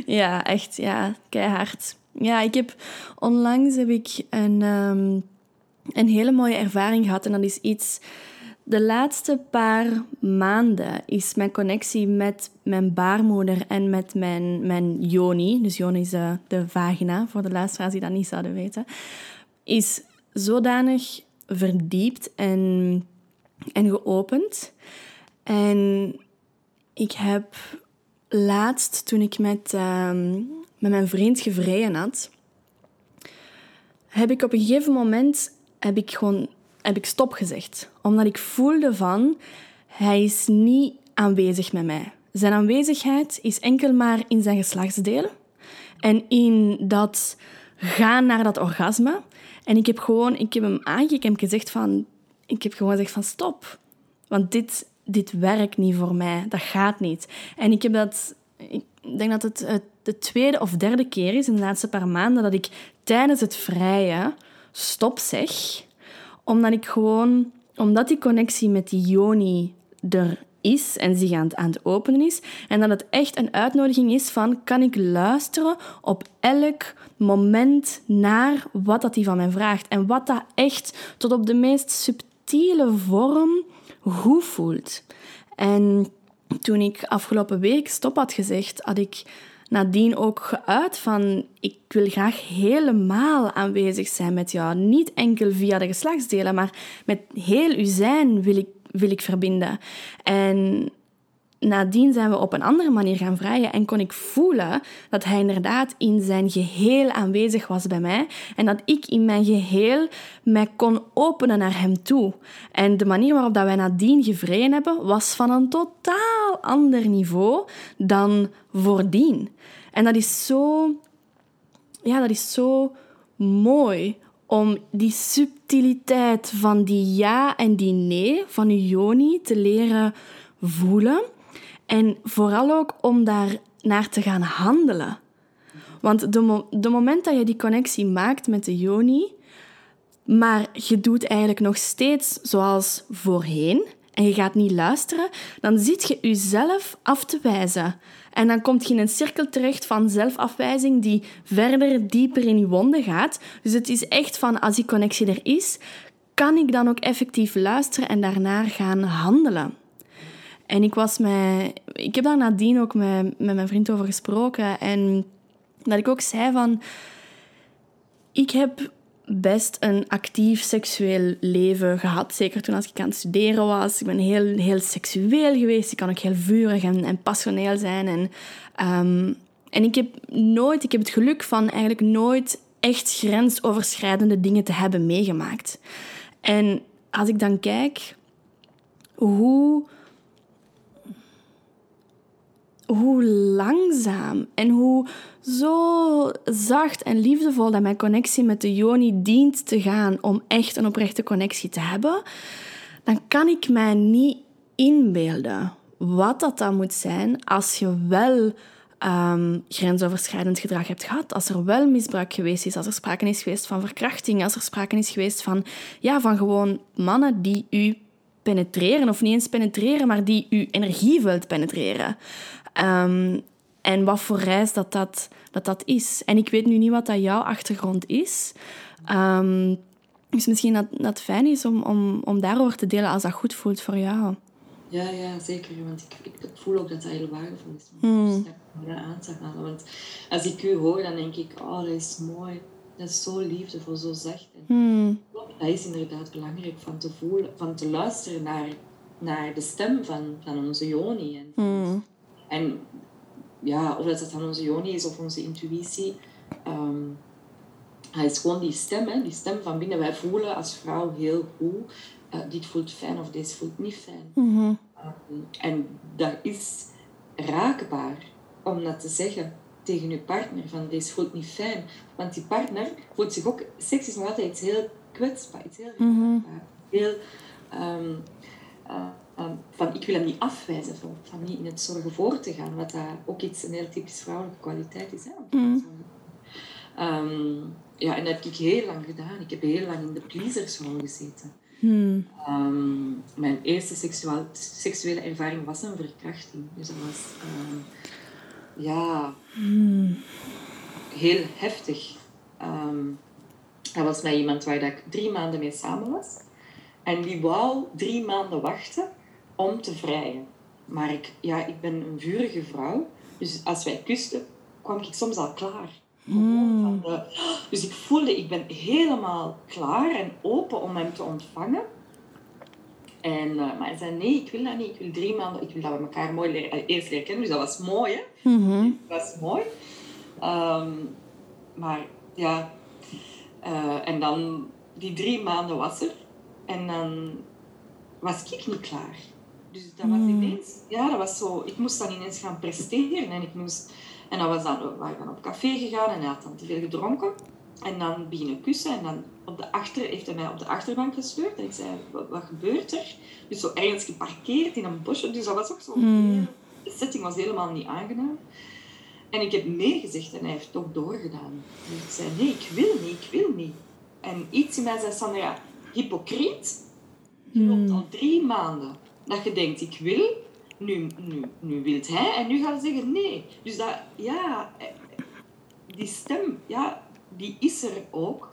Ja, echt, ja, keihard. Ja, ik heb onlangs heb ik een, um, een hele mooie ervaring gehad. En dat is iets... De laatste paar maanden is mijn connectie met mijn baarmoeder en met mijn, mijn yoni... Dus yoni is de, de vagina, voor de luisteraars die dat niet zouden weten... is zodanig verdiept en, en geopend... En ik heb laatst, toen ik met, uh, met mijn vriend gevreden had, heb ik op een gegeven moment heb ik gewoon, heb ik stop gezegd. Omdat ik voelde van, hij is niet aanwezig met mij. Zijn aanwezigheid is enkel maar in zijn geslachtsdelen. En in dat gaan naar dat orgasme. En ik heb gewoon, ik heb hem aangekeken, ik heb gezegd van, ik heb gewoon gezegd van stop. Want dit... Dit werkt niet voor mij, dat gaat niet. En ik heb dat, ik denk dat het, het de tweede of derde keer is in de laatste paar maanden dat ik tijdens het vrije stop zeg, omdat ik gewoon, omdat die connectie met die yoni er is en zich aan het, aan het openen is, en dat het echt een uitnodiging is van, kan ik luisteren op elk moment naar wat dat die van mij vraagt en wat dat echt tot op de meest subtiele vorm goed voelt. En toen ik afgelopen week stop had gezegd, had ik nadien ook geuit van ik wil graag helemaal aanwezig zijn met jou. Niet enkel via de geslachtsdelen, maar met heel uw zijn wil ik, wil ik verbinden. En nadien zijn we op een andere manier gaan vrijen en kon ik voelen dat hij inderdaad in zijn geheel aanwezig was bij mij en dat ik in mijn geheel mij kon openen naar hem toe. En de manier waarop dat wij nadien gevreden hebben was van een totaal ander niveau dan voordien. En dat is zo, ja, dat is zo mooi om die subtiliteit van die ja en die nee van uw yoni te leren voelen. En vooral ook om daar naar te gaan handelen. Want de, mo- de moment dat je die connectie maakt met de yoni, maar je doet eigenlijk nog steeds zoals voorheen en je gaat niet luisteren, dan zit je jezelf af te wijzen. En dan kom je in een cirkel terecht van zelfafwijzing die verder dieper in je wonden gaat. Dus het is echt van, als die connectie er is, kan ik dan ook effectief luisteren en daarnaar gaan handelen. En ik was met, ik heb daar nadien ook met, met mijn vriend over gesproken. En dat ik ook zei van... Ik heb best een actief seksueel leven gehad. Zeker toen als ik aan het studeren was. Ik ben heel, heel seksueel geweest. Ik kan ook heel vurig en, en passioneel zijn. En, um, en ik heb nooit... Ik heb het geluk van eigenlijk nooit echt grensoverschrijdende dingen te hebben meegemaakt. En als ik dan kijk... Hoe... hoe langzaam en hoe zo zacht en liefdevol dat mijn connectie met de yoni dient te gaan om echt een oprechte connectie te hebben, dan kan ik mij niet inbeelden wat dat dan moet zijn als je wel um, grensoverschrijdend gedrag hebt gehad, als er wel misbruik geweest is, als er sprake is geweest van verkrachting, als er sprake is geweest van, ja, van gewoon mannen die u penetreren, of niet eens penetreren, maar die uw energie wilt penetreren. Um, en wat voor reis dat dat, dat dat is. En ik weet nu niet wat dat jouw achtergrond is. Um, dus misschien dat het fijn is om, om, om daarover te delen als dat goed voelt voor jou. Ja, ja zeker. Want ik, ik voel ook dat dat heel waardevol is. Hmm. Dus dat aan te halen. Want als ik u hoor, dan denk ik, oh, dat is mooi. Dat is zo liefdevol, zo zacht. Hmm. Dat is inderdaad belangrijk, van te voelen, van te luisteren naar, naar de stem van, van onze yoni. En, hmm. en ja, of dat, dat van onze yoni is of onze intuïtie, Um, hij is gewoon die stem, hè, die stem van binnen. Wij voelen als vrouw heel goed, uh, dit voelt fijn of deze voelt niet fijn. Mm-hmm. Um, en dat is raakbaar om dat te zeggen tegen je partner, van deze voelt niet fijn. Want die partner voelt zich ook... Seks is nog altijd iets heel kwetsbaar, iets heel mm-hmm. heel... Um, uh, Um, van ik wil hem niet afwijzen, van, van niet in het zorgen voor te gaan, wat dat ook iets een heel typisch vrouwelijke kwaliteit is. Hè? Mm. Um, ja, en dat heb ik heel lang gedaan. Ik heb heel lang in de pleasersrol gezeten. Mm. Um, mijn eerste seksuaal, seksuele ervaring was een verkrachting. Dus dat was um, ja, mm. heel heftig. Um, dat was met iemand waar ik drie maanden mee samen was. En die wou drie maanden wachten om te vrijen. Maar ik, ja, ik ben een vurige vrouw. Dus als wij kusten, kwam ik soms al klaar. Mm. Van de... Dus ik voelde, ik ben helemaal klaar en open om hem te ontvangen. En, uh, maar hij zei, nee, ik wil dat niet. Ik wil drie maanden, ik wil dat we elkaar mooi leren, eerst leren kennen. Dus dat was mooi, hè. Mm-hmm. Dat was mooi. Um, maar, ja. Uh, en dan, die drie maanden was er. En dan was ik niet klaar. Dus dat was ineens... Ja, dat was zo... Ik moest dan ineens gaan presteren. En ik moest... En dan was dan, we waren dan op café gegaan en hij had dan te veel gedronken. En dan beginnen kussen. En dan op de achter, heeft hij mij op de achterbank gesleurd. En ik zei, wat, wat gebeurt er? Dus zo ergens geparkeerd in een bosje. Dus dat was ook zo... Mm. De setting was helemaal niet aangenaam. En ik heb nee gezegd en hij heeft het ook doorgedaan. Dus ik zei, nee, ik wil niet, ik wil niet. En iets in mij zei, Sandra... Hypocriet, je loopt al drie maanden dat je denkt, ik wil, nu, nu, nu wil hij en nu gaat hij zeggen nee. Dus dat, ja, die stem, ja, die is er ook.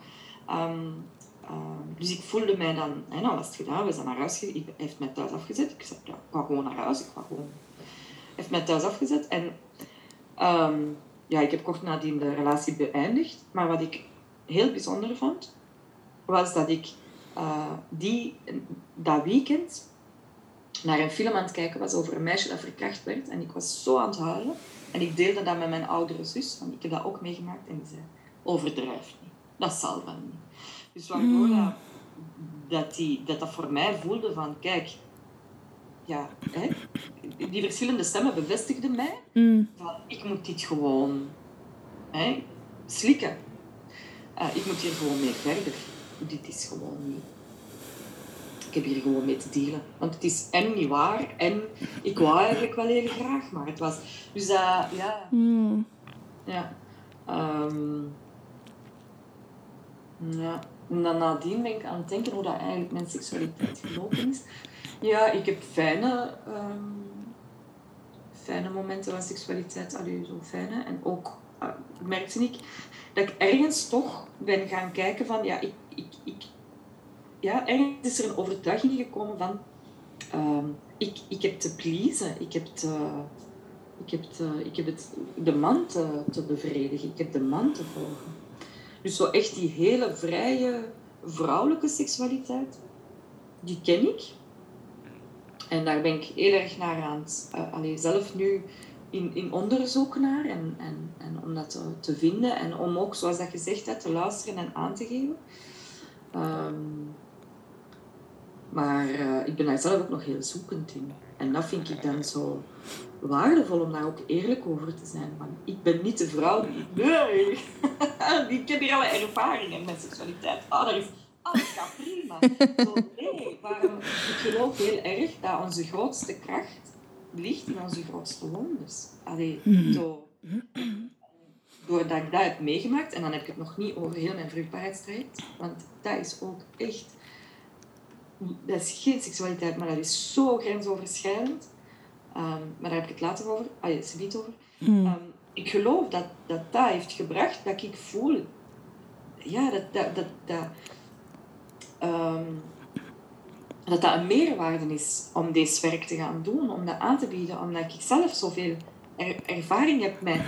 Um, um, dus ik voelde mij dan, en dan was het gedaan, we zijn naar huis, hij heeft mij thuis afgezet. Ik zei, ja, ik ga gewoon naar huis, ik ga gewoon. Hij heeft mij thuis afgezet en um, ja, ik heb kort nadien de relatie beëindigd. Maar wat ik heel bijzonder vond, was dat ik Uh, die dat weekend naar een film aan het kijken was over een meisje dat verkracht werd. En ik was zo aan het huilen. En ik deelde dat met mijn oudere zus. Want ik heb dat ook meegemaakt. En die zei, overdrijf niet. Dat zal wel niet. Dus waardoor dat, dat, die, dat, dat voor mij voelde van, kijk... Ja, hè, die verschillende stemmen bevestigden mij. Mm. Van, ik moet dit gewoon hè, slikken. Uh, ik moet hier gewoon mee verder. Dit is gewoon niet... Ik heb hier gewoon mee te dealen. Want het is en niet waar, en ik wou eigenlijk wel heel graag, maar het was... Dus dat, uh, ja... Mm. Ja. Um, ja. En dan nadien ben ik aan het denken hoe dat eigenlijk mijn seksualiteit gelopen is. Ja, ik heb fijne... Um, fijne momenten van seksualiteit. Allee, zo fijne. En ook, uh, merkte ik, dat ik ergens toch ben gaan kijken van... Ja, ik Ik, ik, ja, ergens is er een overtuiging gekomen van uh, ik, ik heb te pleasen, ik heb, te, ik heb, te, ik heb het, de man te, te bevredigen, ik heb de man te volgen. Dus zo echt die hele vrije vrouwelijke seksualiteit, die ken ik. En daar ben ik heel erg naar aan het, uh, allee, zelf nu in, in onderzoek naar en, en, en om dat te, te vinden en om ook, zoals dat gezegd had, te luisteren en aan te geven. Um, maar uh, ik ben daar zelf ook nog heel zoekend in. En dat vind ik dan zo waardevol om daar ook eerlijk over te zijn. Want ik ben niet de vrouw die... Nee! Ik heb hier alle ervaringen met seksualiteit. Oh, dat is... Alles gaat prima. Zo, nee, maar ik geloof heel erg dat onze grootste kracht ligt in onze grootste wonders. Allee, zo... Doordat ik dat heb meegemaakt, en dan heb ik het nog niet over heel mijn vruchtbaarheidstraject, want dat is ook echt... Dat is geen seksualiteit, maar dat is zo grensoverschrijdend. Um, maar daar heb ik het later over. Ah, ja, het niet over. Mm. Um, ik geloof dat, dat dat heeft gebracht dat ik voel... Ja, dat dat... Dat dat, um, dat, dat een meerwaarde is om dit werk te gaan doen, om dat aan te bieden, omdat ik zelf zoveel er, ervaring heb met...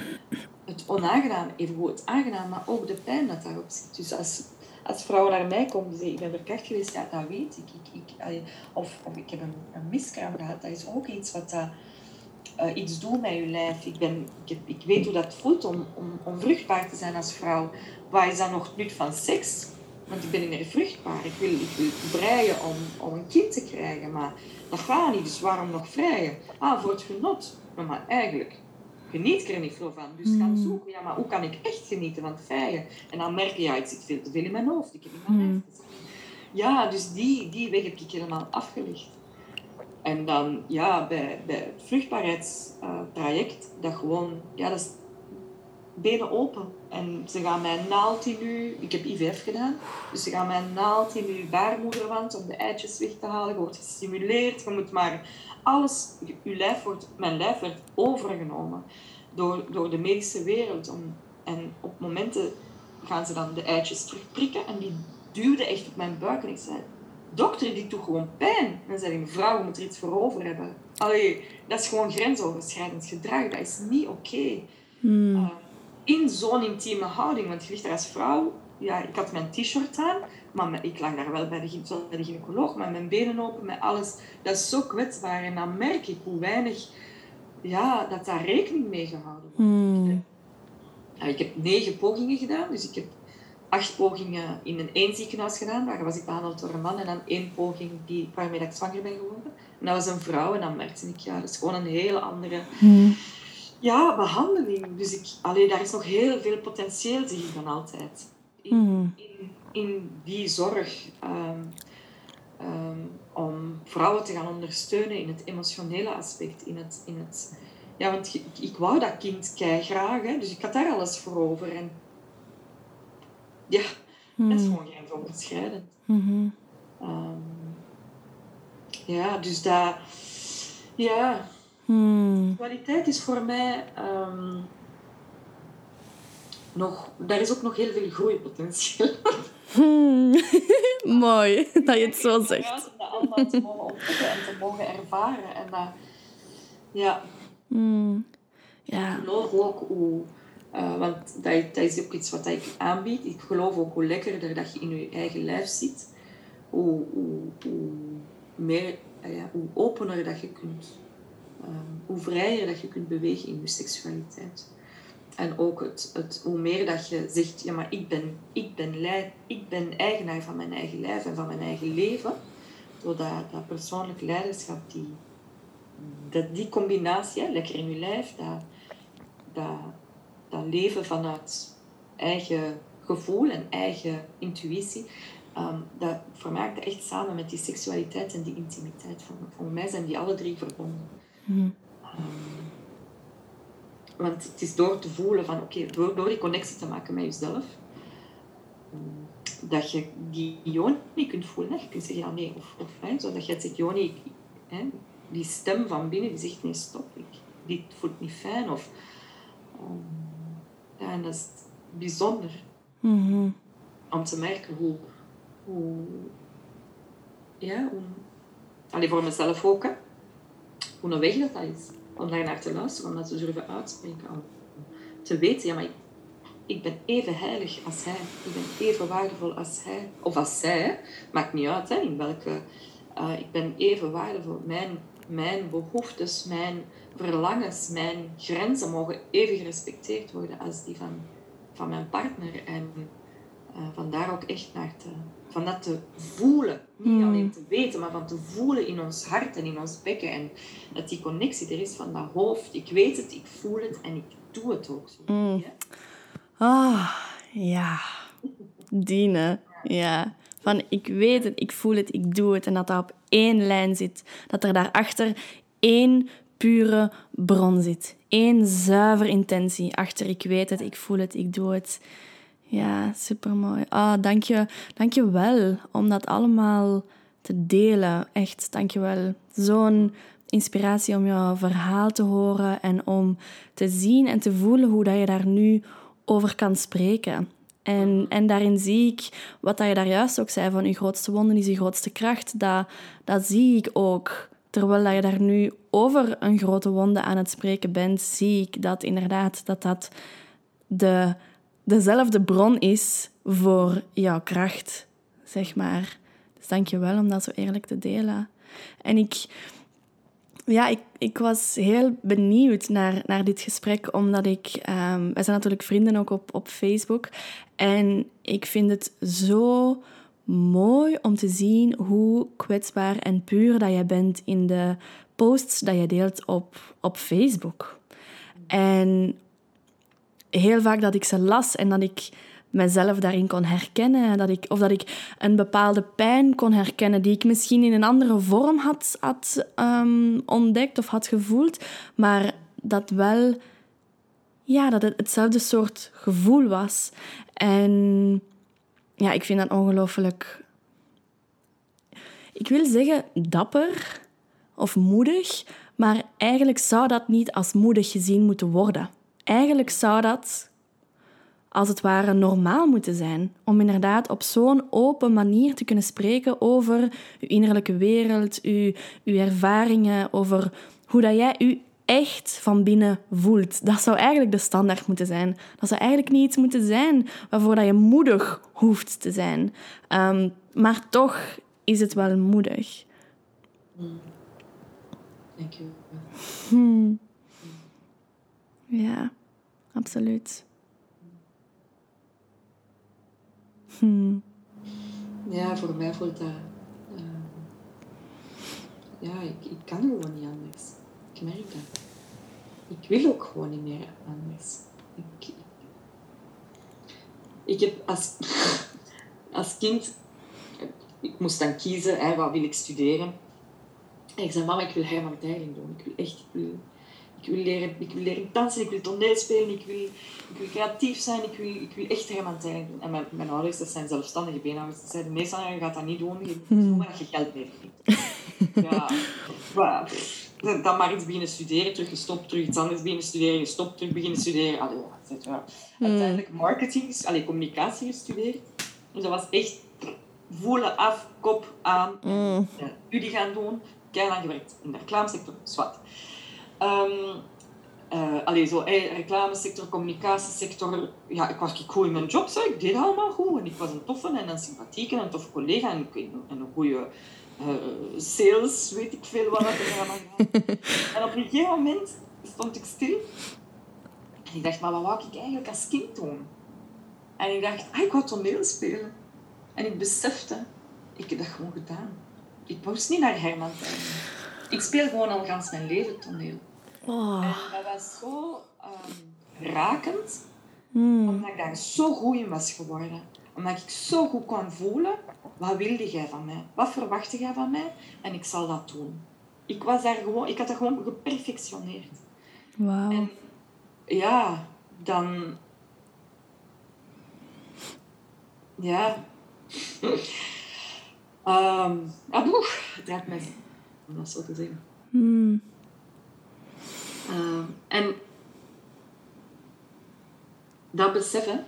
Het onaangenaam, evengoed het aangenaam, maar ook de pijn dat daarop zit. Dus als, als vrouwen naar mij komen die zeggen, ik ben verkracht geweest, ja, dat weet ik. ik, ik of, of ik heb een, een miskraam gehad, dat is ook iets wat dat, uh, iets doe met je lijf. Ik, ben, ik, heb, ik weet hoe dat voelt om, om, om vruchtbaar te zijn als vrouw. Waar is dan nog het nut van seks? Want ik ben niet meer vruchtbaar. Ik wil, ik wil breien om, om een kind te krijgen, maar dat gaat niet. Dus waarom nog vrijen? Ah, voor het genot. Maar, maar eigenlijk geniet ik er niet veel van. Dus gaan zoeken, ja, maar hoe kan ik echt genieten van het vrijen? En dan merk je, ja, ik zit veel te veel in mijn hoofd. Ik heb niet mijn recht. Ja, dus die, die weg heb ik helemaal afgelegd. En dan, ja, bij, bij het vruchtbaarheidstraject, uh, dat gewoon, ja, dat is benen open. En ze gaan mij naald in u, ik heb I V F gedaan, dus ze gaan mij naald in uw baarmoederwand om de eitjes weg te halen. Je wordt gestimuleerd, je moet maar alles, uw lijf wordt, mijn lijf werd overgenomen door, door de medische wereld. Om, en op momenten gaan ze dan de eitjes terugprikken en die duwde echt op mijn buik en ik zei, dokter, die doet gewoon pijn. Dan zei ik, vrouw, je moet er iets voor over hebben. Allee, dat is gewoon grensoverschrijdend gedrag, dat is niet oké. Okay. Hmm. Uh, in zo'n intieme houding, want je ligt daar als vrouw, ja, ik had mijn t-shirt aan, maar ik lag daar wel bij de, bij de gynaecoloog, met mijn benen open, met alles. Dat is zo kwetsbaar en dan merk ik hoe weinig, ja, dat daar rekening mee gehouden wordt. Hmm. Ja, ik heb negen pogingen gedaan, dus ik heb acht pogingen in een één ziekenhuis gedaan. Daar was ik behandeld door een man en dan één poging die, waarmee ik zwanger ben geworden. En dat was een vrouw en dan merkte ik, ja, dat is gewoon een hele andere hmm. ja, behandeling. Dus ik, allee, daar is nog heel veel potentieel te geven altijd. In, hmm. in, in die zorg um, um, om vrouwen te gaan ondersteunen in het emotionele aspect. In het, in het, ja, want ik, ik wou dat kind keigraag, hè, dus ik had daar alles voor over. En, ja, dat is gewoon grensoverschrijdend. Mm-hmm. Um, ja, dus dat... Ja. Mm. Seksualiteit is voor mij... Um, nog, daar is ook nog heel veel groeipotentieel. Mm. Mooi, dat je het zo zegt. Om dat allemaal te mogen ontdekken en te mogen ervaren. En dat... Ja. Mm. Yeah. Ik geloof ook hoe... Uh, want dat, dat is ook iets wat ik aanbied. Ik geloof ook hoe lekkerder dat je in je eigen lijf zit. Hoe, hoe, hoe, meer, uh, ja, hoe opener dat je kunt. Uh, hoe vrijer dat je kunt bewegen in je seksualiteit. En ook het, het, hoe meer dat je zegt... Ja, maar ik ben, ik, ben lijf, ik ben eigenaar van mijn eigen lijf en van mijn eigen leven. Zodat dat persoonlijk leiderschap, die, dat, die combinatie, hè, lekker in je lijf... dat, dat dat leven vanuit eigen gevoel en eigen intuïtie, um, dat vermaakt echt samen met die seksualiteit en die intimiteit. Voor, voor mij zijn die alle drie verbonden. Mm. Um, want het is door te voelen van, oké, okay, door, door die connectie te maken met jezelf, um, dat je die yoni kunt voelen. Hè. Je kunt zeggen, ja, nee, of, of hè, zodat je zegt, yoni, hè, die stem van binnen die zegt, nee, stop, ik, dit voelt niet fijn, of... Um, Ja, en dat is bijzonder mm-hmm. om te merken hoe... hoe ja, hoe... Allee, voor mezelf ook, hè. Hoe een weg dat dat is. Om daar naar te luisteren, om dat te durven uitspreken. Om te weten, ja, maar ik, ik ben even heilig als hij. Ik ben even waardevol als hij. Of als zij, hè. Maakt niet uit, hè, in welke... Uh, ik ben even waardevol. Mijn, mijn behoeftes, mijn... verlangens, mijn grenzen mogen even gerespecteerd worden als die van, van mijn partner. En uh, vandaar ook echt naar te, van dat te voelen. Niet mm. alleen te weten, maar van te voelen in ons hart en in ons bekken. En dat die connectie er is van dat hoofd. Ik weet het, ik voel het en ik doe het ook zo. Mm. Oh, ja. Dienen. Ja. Van ik weet het, ik voel het, ik doe het. En dat dat op één lijn zit. Dat er daarachter één... pure bron zit. Eén zuiver intentie. Achter, ik weet het, ik voel het, ik doe het. Ja, supermooi. Ah, dank je, dank je wel om dat allemaal te delen. Echt, dank je wel. Zo'n inspiratie om jouw verhaal te horen en om te zien en te voelen hoe dat je daar nu over kan spreken. En, en daarin zie ik, wat dat je daar juist ook zei, van je grootste wonden is je grootste kracht. Dat, dat zie ik ook. Terwijl je daar nu over een grote wonde aan het spreken bent, zie ik dat inderdaad dat dat de, dezelfde bron is voor jouw kracht, zeg maar. Dus dank je wel om dat zo eerlijk te delen. En ik, Ja, ik, ik was heel benieuwd naar, naar dit gesprek, omdat ik... Um, wij zijn natuurlijk vrienden ook op, op Facebook. En ik vind het zo mooi om te zien hoe kwetsbaar en puur dat jij bent in de posts dat je deelt op, op Facebook. En heel vaak dat ik ze las en dat ik mezelf daarin kon herkennen. Dat ik, of dat ik een bepaalde pijn kon herkennen die ik misschien in een andere vorm had, had um, ontdekt of had gevoeld. Maar dat wel... Ja, dat het hetzelfde soort gevoel was. En ja, ik vind dat ongelooflijk... Ik wil zeggen dapper of moedig, maar eigenlijk zou dat niet als moedig gezien moeten worden. Eigenlijk zou dat... als het ware normaal moeten zijn. Om inderdaad op zo'n open manier te kunnen spreken over je innerlijke wereld, je, je ervaringen, over hoe dat jij je echt van binnen voelt. Dat zou eigenlijk de standaard moeten zijn. Dat zou eigenlijk niet iets moeten zijn waarvoor dat je moedig hoeft te zijn. Um, maar toch is het wel moedig. Mm. Dank je. Hmm. Ja, absoluut. Hmm. Ja, voor mij voelt dat... Uh, ja, ik, ik kan gewoon niet anders. Ik merk dat. Ik wil ook gewoon niet meer anders. Ik, ik heb als, als kind... Ik moest dan kiezen, hè, wat wil ik studeren. En ik zei, mama, ik wil hermantijling doen. Ik wil echt... Ik wil, ik wil, leren, ik wil leren dansen, ik wil toneel spelen, ik wil, ik wil creatief zijn, ik wil, ik wil echt hermantijling doen. En mijn, mijn ouders, dat zijn zelfstandige beenhouwers, die zeiden, nee Sandra, je gaat dat niet doen, je moet doen maar dat je geld mee verdient. Ja, maar, dan maar iets beginnen studeren, terug gestopt, terug iets anders beginnen studeren, gestopt, terug beginnen studeren. Allee, et cetera. Uiteindelijk marketing, allee, communicatie gestudeerd. Dus dat was echt voelen af, kop aan, mm. ja, studie gaan doen, keihard gewerkt in de reclamesector, zwart. Um, uh, allee, zo, hey, reclamesector, communicatiesector. Ja, ik was goed in mijn job, zo. Ik deed allemaal goed. En ik was een toffe en een sympathieke en een toffe collega. En, en een goede uh, sales, weet ik veel wat. En op een gegeven moment stond ik stil. En ik dacht, maar wat wou ik eigenlijk als kind doen? En ik dacht, ah, ik wou toneel spelen. En ik besefte, ik heb dat gewoon gedaan. Ik moest niet naar hermantijnen. Ik speel gewoon al gans mijn leven toneel. Oh. En dat was zo um, rakend, mm. omdat ik daar zo goed in was geworden. Omdat ik zo goed kon voelen, wat wilde jij van mij? Wat verwachtte jij van mij? En ik zal dat doen. Ik was daar gewoon, ik had dat gewoon geperfectioneerd. Wauw. En ja, dan... Ja. um, aboe, het raakt mij... om dat zo te zeggen. Hmm. Uh, en dat beseffen,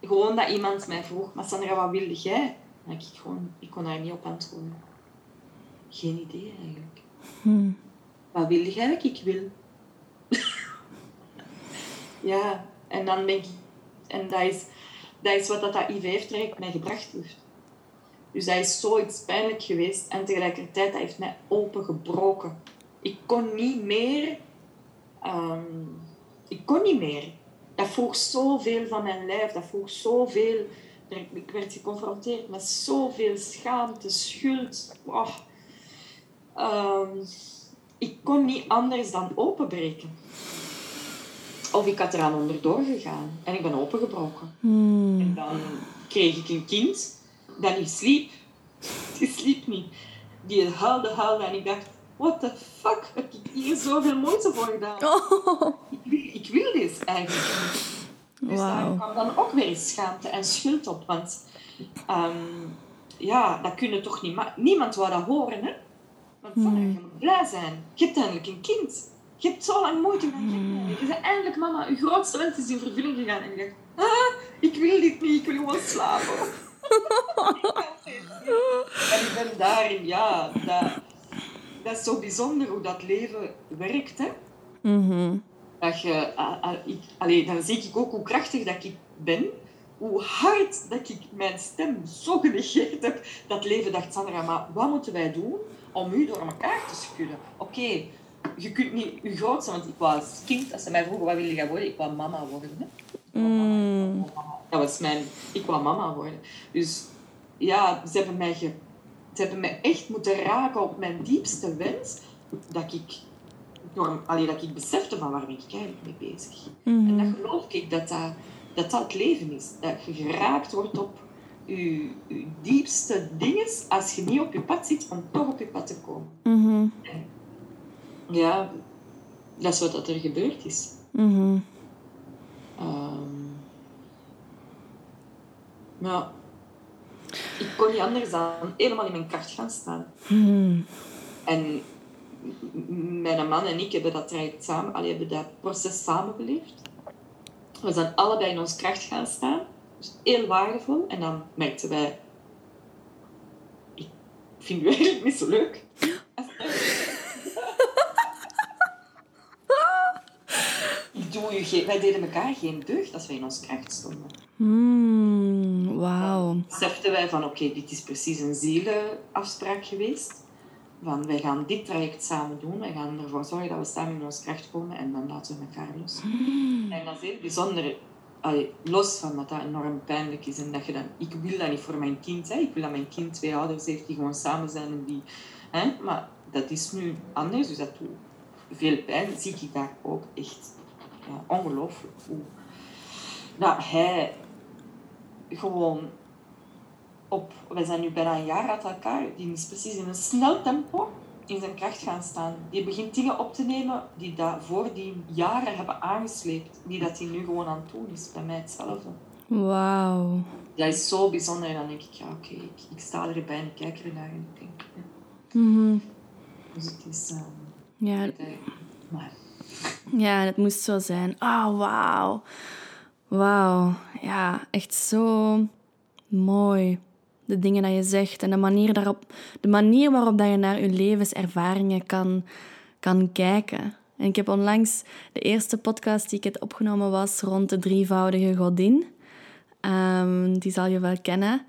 gewoon dat iemand mij vroeg, maar Sandra, wat wilde jij? En ik, gewoon, ik kon daar niet op antwoorden. Geen idee eigenlijk. Hmm. Wat wilde jij dat ik wil? Ja, en dan denk ik, en dat is, dat is wat dat, dat I V F-traject mij gebracht heeft. Dus dat is zoiets pijnlijk geweest. En tegelijkertijd, dat heeft mij opengebroken. Ik kon niet meer... Um, ik kon niet meer. Dat vroeg zoveel van mijn lijf. Dat vroeg zoveel... Ik werd geconfronteerd met zoveel schaamte, schuld. Oh. Um, ik kon niet anders dan openbreken. Of ik had eraan onderdoor gegaan. En ik ben opengebroken. Hmm. En dan kreeg ik een kind... dat niet sliep. Die sliep niet. Die huilde, huilde. En ik dacht, what the fuck? Heb ik hier zoveel moeite voor gedaan? Oh. Ik, wil, ik wil dit eigenlijk. Dus wow. Daar kwam dan ook weer schaamte en schuld op. Want um, ja, dat kunnen toch niet... Ma- Niemand wou dat horen, hè? Want Sandra, mm. je moet blij zijn. Je hebt eindelijk een kind. Je hebt zo lang moeite met mm. je. Je zei eindelijk, mama, je grootste wens is in vervulling gegaan. En ik dacht, ah, ik wil dit niet. Ik wil gewoon slapen. En ik ben daarin, ja, dat, dat is zo bijzonder hoe dat leven werkt, hè. Mm-hmm. Dat je, a, a, ik, allee, dan zie ik ook hoe krachtig dat ik ben, hoe hard dat ik mijn stem zo genegeerd heb, dat leven dacht, Sandra, maar wat moeten wij doen om u door elkaar te schudden? Oké, okay, je kunt niet je grootste, want ik was kind, als ze mij vroegen wat wil je gaan worden, ik wou mama worden. Hè? Mm. Dat was mijn, ik wou mama worden. Dus ja, ze hebben mij, ge, ze hebben mij echt moeten raken op mijn diepste wens, dat ik, allee, dat ik besefte van waar ben ik eigenlijk mee bezig. Mm. En dat geloof ik, dat dat, dat dat het leven is. Dat je geraakt wordt op je, je diepste dingen, als je niet op je pad zit, om toch op je pad te komen. Mm-hmm. Ja, dat is wat er gebeurd is. Mm-hmm. Um, nou, ik kon niet anders dan helemaal in mijn kracht gaan staan. Mm-hmm. En mijn man en ik hebben dat traject samen, allee, hebben dat proces samen beleefd. We zijn allebei in onze kracht gaan staan. Dus heel waardevol. En dan merkten wij... Ik vind het eigenlijk niet zo leuk. Ik doe je geen... Wij deden elkaar geen deugd als wij in onze kracht stonden. Mm, wauw. Dan beseften wij van... Oké, okay, dit is precies een zielenafspraak geweest. Van, wij gaan dit traject samen doen. Wij gaan ervoor zorgen dat we samen in onze kracht komen. En dan laten we elkaar los. Mm. En dat is heel bijzonder... Allee, los van dat dat enorm pijnlijk is. En dat je dan... Ik wil dat niet voor mijn kind. Hè. Ik wil dat mijn kind twee ouders heeft die gewoon samen zijn. En die, hè. Maar dat is nu anders. Dus dat doet veel pijn. Dat zie ik daar ook echt... Ja, ongelooflijk hoe dat hij gewoon op... We zijn nu bijna een jaar uit elkaar. Die is precies in een snel tempo in zijn kracht gaan staan. Die begint dingen op te nemen die dat voor die jaren hebben aangesleept. Die dat hij nu gewoon aan het doen is. Bij mij hetzelfde. Wauw. Dat is zo bijzonder. En dan denk ik, ja oké, okay, ik, ik sta erbij en ik kijk ernaar en ik denk... Ja. Mm-hmm. Dus het is... Um, ja. Dat, maar... Ja, dat moest zo zijn. Ah, wauw. Wauw. Ja, echt zo mooi. De dingen dat je zegt en de manier, daarop, de manier waarop dat je naar je levenservaringen kan, kan kijken. En ik heb onlangs de eerste podcast die ik heb opgenomen was rond de drievoudige godin. Um, die zal je wel kennen.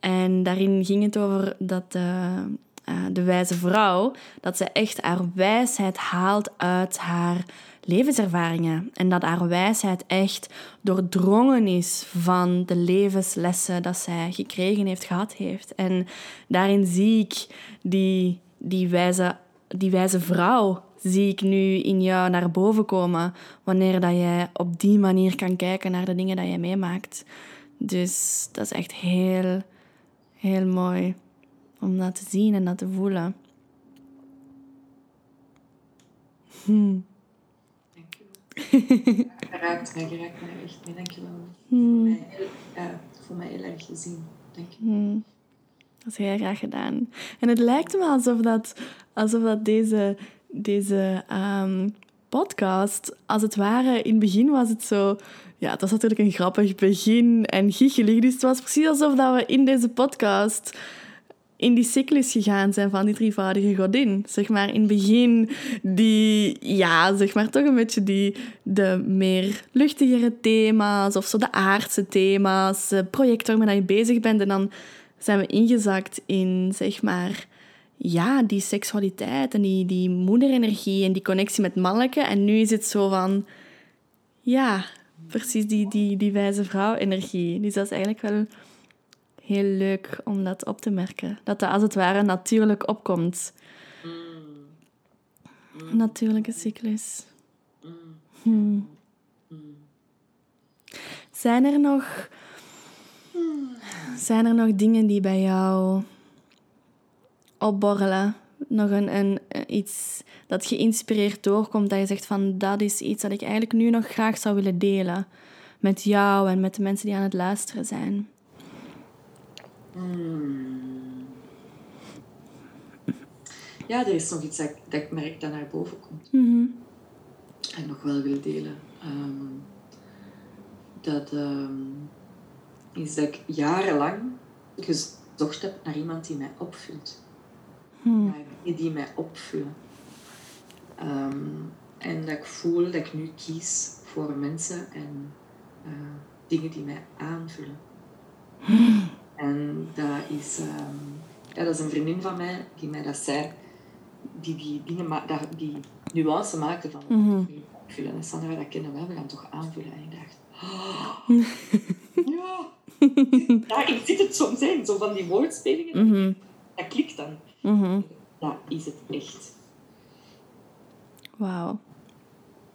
En daarin ging het over dat... Uh, Uh, de wijze vrouw, dat ze echt haar wijsheid haalt uit haar levenservaringen. En dat haar wijsheid echt doordrongen is van de levenslessen dat zij gekregen heeft, gehad heeft. En daarin zie ik die, die, wijze, die wijze vrouw, zie ik nu in jou naar boven komen, wanneer dat jij op die manier kan kijken naar de dingen dat jij meemaakt. Dus dat is echt heel, heel mooi. Om dat te zien en dat te voelen. Hm. Dank je wel. Dat raakt mij, je raakt mij echt mee. Dank je wel. Hm. Ik, voel heel, ja, ik voel mij heel erg gezien. Dank je. Hm. Dat is heel graag gedaan. En het lijkt me alsof, dat, alsof dat deze, deze um, podcast, als het ware, in het begin was het zo... Ja, het was natuurlijk een grappig begin en giechelig. Dus het was precies alsof dat we in deze podcast... in die cyclus gegaan zijn van die drievoudige godin. Zeg maar, in het begin die... Ja, zeg maar, toch een beetje die... de meer luchtigere thema's of zo, de aardse thema's, projecten waarmee je bezig bent. En dan zijn we ingezakt in, zeg maar... Ja, die seksualiteit en die, die moederenergie en die connectie met mannelijke. En nu is het zo van... Ja, precies die, die, die wijze vrouw-energie. Dus dat is eigenlijk wel... Heel leuk om dat op te merken. Dat dat als het ware natuurlijk opkomt. Mm. Mm. Natuurlijke cyclus. Mm. Hmm. Mm. Zijn er nog... Mm. Zijn er nog dingen die bij jou opborrelen? Nog een, een, iets dat geïnspireerd doorkomt. Dat je zegt van dat is iets dat ik eigenlijk nu nog graag zou willen delen. Met jou en met de mensen die aan het luisteren zijn. Hmm. Ja, er is nog iets dat, dat ik merk dat naar boven komt. Mm-hmm. En nog wel wil delen. Um, dat um, is dat ik jarenlang gezocht heb naar iemand die mij opvult. Mm. Die mij opvullen. Um, en dat ik voel dat ik nu kies voor mensen en uh, dingen die mij aanvullen. Mm. En dat is, um, ja, dat is een vriendin van mij die mij dat zei. die, die, die, die nuance maken van wat mm-hmm. ik aanvullen. En Sandra, dat kennen we, we gaan toch aanvullen. En ik dacht, oh, ja, daarin zit het soms in, zo van die woordspelingen. Mm-hmm. Dat klikt dan. Mm-hmm. Dat is het echt. Wauw.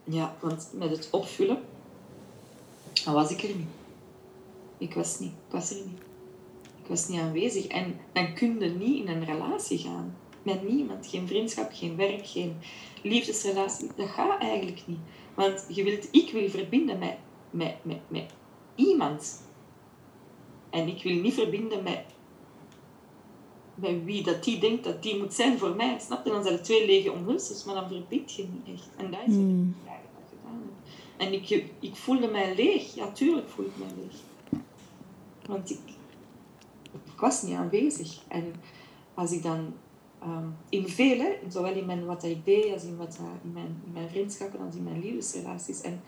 Ja, want met het opvullen, dan was ik er niet. Ik was niet. Ik was er niet. Ik was niet aanwezig. En dan kun je niet in een relatie gaan. Met niemand. Geen vriendschap, geen werk, geen liefdesrelatie. Dat gaat eigenlijk niet. Want je wilt, ik wil verbinden met, met, met, met iemand. En ik wil niet verbinden met, met wie dat die denkt dat die moet zijn voor mij. Snap je? Dan zijn er twee lege omhulsels, maar dan verbind je niet echt. En dat is wat mm. ik eigenlijk gedaan heb. En ik, ik voelde mij leeg. Ja, tuurlijk voel ik mij leeg. Want ik, ik was niet aanwezig. En als ik dan um, in veel, hè, zowel in mijn, wat ik deed, als in, wat, uh, in, mijn, in mijn vriendschappen, als in mijn liefdesrelaties. En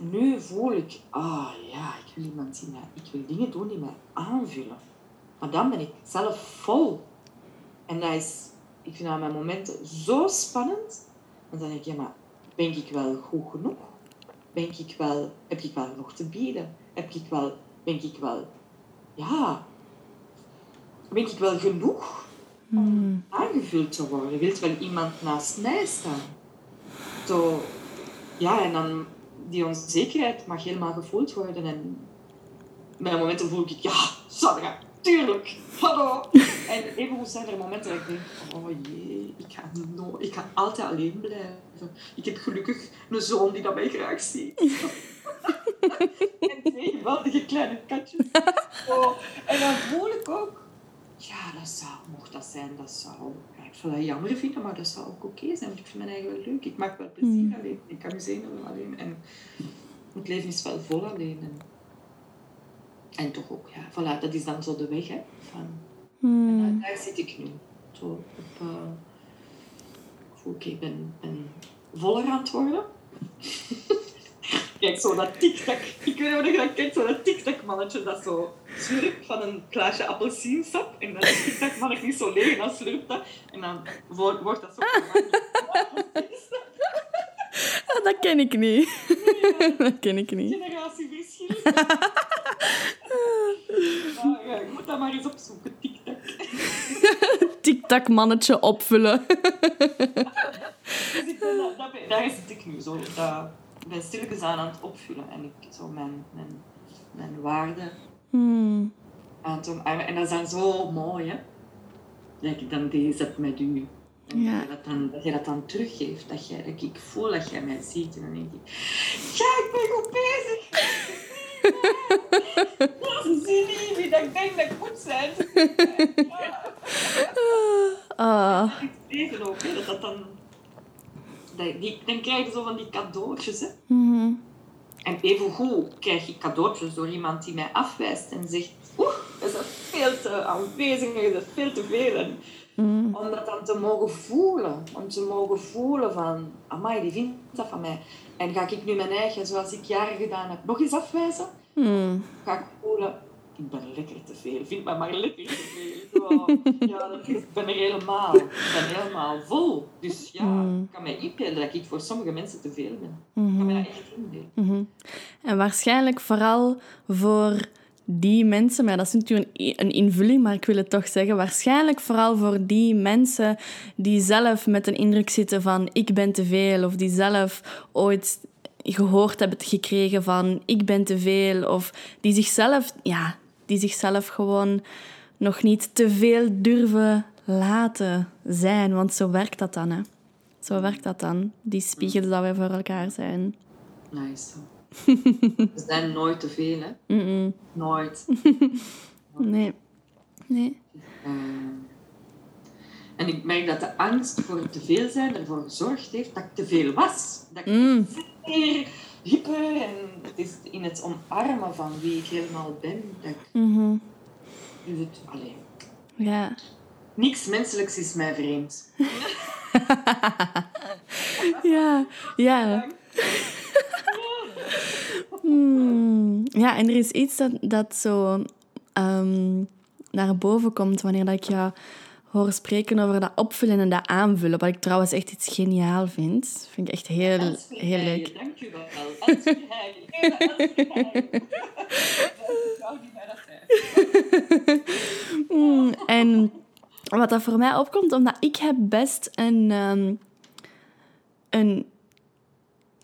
nu voel ik, ah oh, ja, ik wil iemand die mij, ik wil dingen doen die mij aanvullen. Maar dan ben ik zelf vol. En dat is, ik vind aan mijn momenten zo spannend. En dan denk ik, ja, maar ben ik wel goed genoeg? Ben ik wel, heb ik wel nog te bieden? Heb ik wel... Denk ik wel, ja, denk ik wel genoeg om aangevuld te worden? Wil wel iemand naast mij staan? Zo, ja, en dan die onzekerheid mag helemaal gevoeld worden. En bij momenten voel ik, ja, Sandra, tuurlijk, hallo. En even zijn er momenten dat ik denk, oh jee, ik ga, no, ik ga altijd alleen blijven. Ik heb gelukkig een zoon die dat mij graag ziet. En twee geweldige kleine katjes. Oh. En dan voel ik ook... Ja, dat zou... Mocht dat zijn, dat zou... Ik zou dat jammer vinden, maar dat zou ook oké okay zijn. Want ik vind mijn eigen wel leuk. Ik maak wel plezier mm. alleen. Ik kan me zenuwen alleen. En het leven is wel vol alleen. En, en toch ook, ja. Voilà, dat is dan zo de weg, hè. Van, mm. en dan, daar zit ik nu. Zo op... Uh, oké, okay, ik ben, ben voller aan het worden. Kijk, zo dat tik-tak. Ik weet niet of je dat kijkt, zo dat tik-tak-mannetje dat zo slurpt van een glaasje appelsiensap. En dat tik-tak-mannetje is zo leeg en dan slurpt dat. En dan wordt dat zo... Ah, dat ken ik niet. Nee, dat ken ik niet. Generatieverschil. Nou, ja, ik moet dat maar eens opzoeken, tik-tak. Tik-tak-mannetje opvullen. Dus ik ben, dat, dat, daar zit ik nu, zo... Dat, ik ben stilletjes aan aan het opvullen en ik zo mijn, mijn, mijn waarden hmm. aan het omarmen. En dat is dan zo mooi, hè? Dat ik dan deze heb met u. En ja. dat, dan, dat jij dat dan teruggeeft. Dat, jij, dat ik voel dat jij mij ziet. En dan denk ik... Ja, ik ben goed bezig. Dat is niet wie dat ik denk dat ik moet zijn. Ja. Oh. Dat is het ook, hè? Dat dat dan... Die, dan krijg je zo van die cadeautjes. Hè. Mm-hmm. En evengoed krijg ik cadeautjes door iemand die mij afwijst en zegt... Oeh, je bent veel te aanwezig en je bent veel te veel. Mm. Om dat dan te mogen voelen. Om te mogen voelen van... Amai, die vindt dat van mij. En ga ik nu mijn eigen, zoals ik jaren gedaan heb, nog eens afwijzen? Mm. Ga ik voelen... Ik ben lekker te veel. Vind mij maar lekker te veel. Zo. Ja, dat is, ik ben er helemaal. Ik ben helemaal vol. Dus ja, mm. ik kan mij inbeelden dat ik voor sommige mensen te veel ben. Mm-hmm. Ik kan mij dat echt inbeelden. Mm-hmm. En waarschijnlijk vooral voor die mensen... Maar dat is natuurlijk een, een invulling, maar ik wil het toch zeggen. Waarschijnlijk vooral voor die mensen die zelf met een indruk zitten van... Ik ben te veel. Of die zelf ooit... gehoord hebben gekregen van ik ben te veel of die zichzelf, ja, die zichzelf gewoon nog niet te veel durven laten zijn. Want zo werkt dat dan, hè. Zo werkt dat dan. Die spiegels dat wij voor elkaar zijn. Nice. We zijn nooit te veel, hè. Mm-mm. Nooit. Nee. Nee. Uh, en ik merk dat de angst voor te veel zijn ervoor gezorgd heeft dat ik te veel was. Dat ik mm. Hier, hyper, en het is in het omarmen van wie ik helemaal ben. Dat ik mm-hmm. doe het alleen. Ja. Niks menselijks is mij vreemd. Ja, ja. Mm. Ja, en er is iets dat, dat zo um, naar boven komt wanneer dat ik jou horen spreken over dat opvullen en dat aanvullen. Wat ik trouwens echt iets geniaal vind. Vind ik echt heel, ja, heel leuk. Dank je wel. Als je heilig. En wat dat voor mij opkomt, omdat ik heb best een, um, een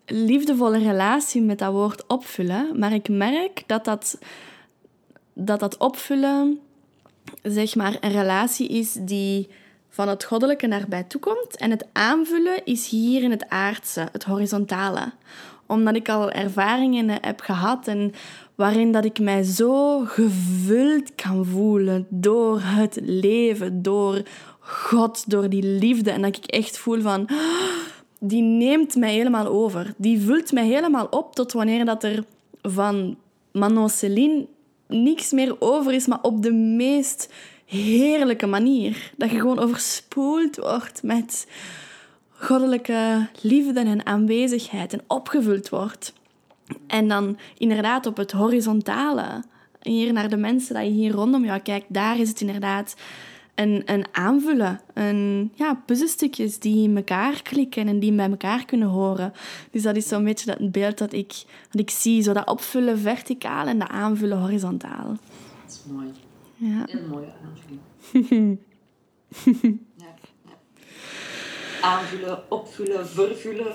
liefdevolle relatie met dat woord opvullen. Maar ik merk dat dat, dat, dat opvullen... zeg maar, een relatie is die van het goddelijke naar bij toe komt. En het aanvullen is hier in het aardse, het horizontale. Omdat ik al ervaringen heb gehad en waarin dat ik mij zo gevuld kan voelen door het leven, door God, door die liefde. En dat ik echt voel van, die neemt mij helemaal over. Die vult mij helemaal op tot wanneer dat er van Manon-Celine niks meer over is, maar op de meest heerlijke manier. Dat je gewoon overspoeld wordt met goddelijke liefde en aanwezigheid en opgevuld wordt. En dan inderdaad op het horizontale, hier naar de mensen die hier rondom jou kijkt, daar is het inderdaad een, een aanvullen, een, ja, puzzelstukjes die in elkaar klikken en die bij elkaar kunnen horen. Dus dat is zo'n beetje dat het beeld dat ik, dat ik zie. Zo dat opvullen verticaal en dat aanvullen horizontaal. Dat is mooi. Ja. Heel mooi aanvulling. Ja, ja. Aanvullen, opvullen, vervullen.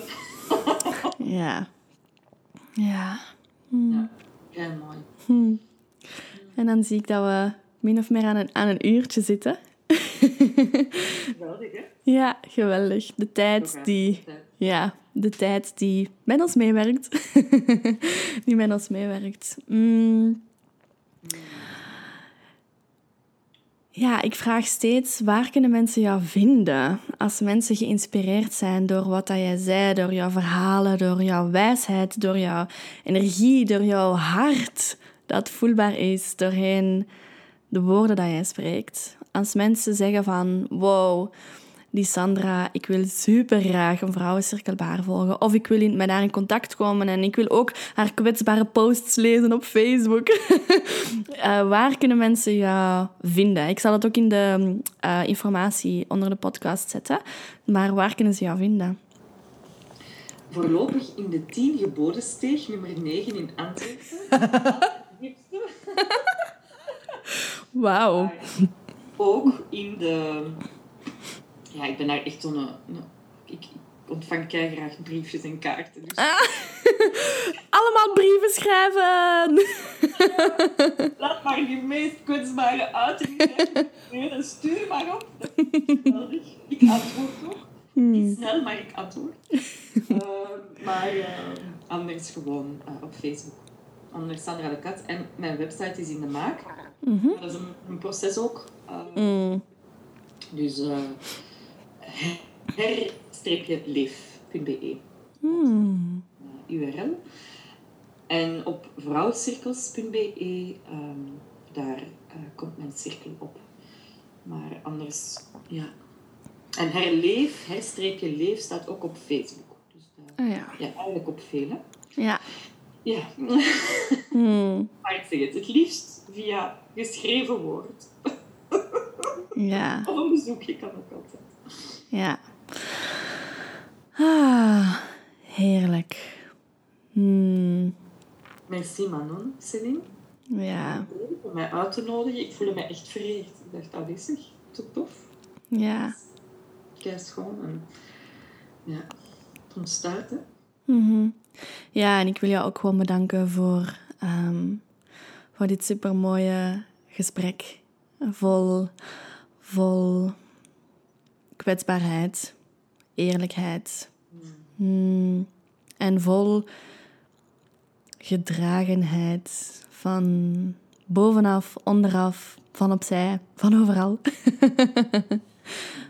Ja. Ja. Hm. Ja. Heel mooi. Hm. En dan zie ik dat we min of meer aan een, aan een uurtje zitten. Geweldig, hè? Ja, geweldig. De tijd die... Ja, de tijd die met ons meewerkt. Die met ons meewerkt. Mm. Ja, ik vraag steeds, waar kunnen mensen jou vinden? Als mensen geïnspireerd zijn door wat dat jij zei, door jouw verhalen, door jouw wijsheid, door jouw energie, door jouw hart, dat voelbaar is, doorheen de woorden die jij spreekt. Als mensen zeggen van, wow, die Sandra, ik wil super graag een vrouwencirkel volgen. Of ik wil met haar in contact komen en ik wil ook haar kwetsbare posts lezen op Facebook. uh, waar kunnen mensen jou vinden? Ik zal het ook in de uh, informatie onder de podcast zetten. Maar waar kunnen ze jou vinden? Voorlopig in de tien gebodensteeg, nummer negen in Antwerpen. Wauw. Ook in de... Ja, ik ben daar echt zo'n... Ik ontvang keigraag briefjes en kaarten. Dus... Ah, allemaal brieven schrijven! Laat maar die meest kwetsbare uitingen. Nee, dan stuur maar op. Geweldig. Ik antwoord toch. Niet snel, maar ik antwoord. Uh, maar uh, anders gewoon uh, op Facebook. Onder Sandra Decadt. En mijn website is in de maak. Mm-hmm. Dat is een, een proces ook. Uh, mm. Dus uh, her-leef.be mm. uh, U R L. En op vrouwencirkels punt be um, daar uh, komt mijn cirkel op. Maar anders, ja. En herleef, her-leef staat ook op Facebook. Dus, uh, oh, ja. ja, eigenlijk op vele. Ja. Ja. Mm. Maar ik zeg het, het liefst via geschreven woord. Ja. Of een bezoekje kan ook altijd. Ja. Ah, heerlijk. Mm. Merci Manon, Céline. Ja. Om mij uit te nodigen. Ik voelde mij echt vereerd. Ik dacht, aanwezig. Te tof. Ja. Kei schoon. En ja, het ontstaat, hè. Mm-hmm. Ja, en ik wil jou ook gewoon bedanken voor, um, voor dit supermooie gesprek. Vol, vol kwetsbaarheid, eerlijkheid. Mm. Mm. En vol gedragenheid van bovenaf, onderaf, van opzij, van overal.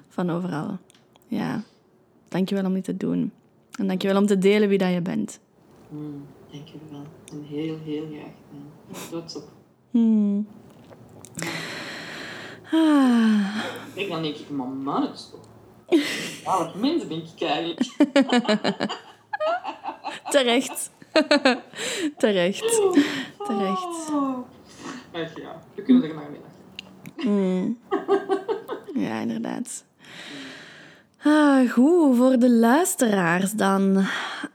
Van overal, ja. Dankjewel om dit te doen. En dankjewel om te delen wie dat je bent. Mm, dankjewel. En heel, heel graag gedaan. Ik ben trots op. Mm. Ah. Ik dan denk ik, mama, dat is toch... Wat minder denk ik eigenlijk. Terecht. Terecht. Terecht. Oh. Echt ja, we kunnen er maar mee lachen. Mm. Ja, inderdaad. Ah, goed, voor de luisteraars dan.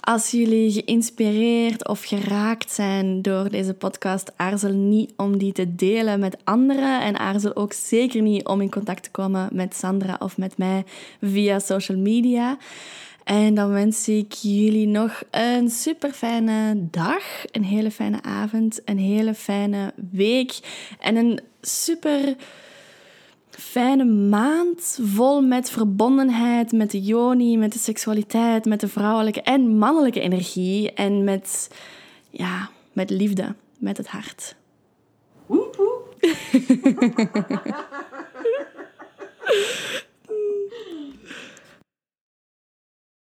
Als jullie geïnspireerd of geraakt zijn door deze podcast, aarzel niet om die te delen met anderen. En aarzel ook zeker niet om in contact te komen met Sandra of met mij via social media. En dan wens ik jullie nog een super fijne dag, een hele fijne avond, een hele fijne week en een super fijne maand vol met verbondenheid, met de yoni, met de seksualiteit, met de vrouwelijke en mannelijke energie en met, ja, met liefde, met het hart. Woep woep.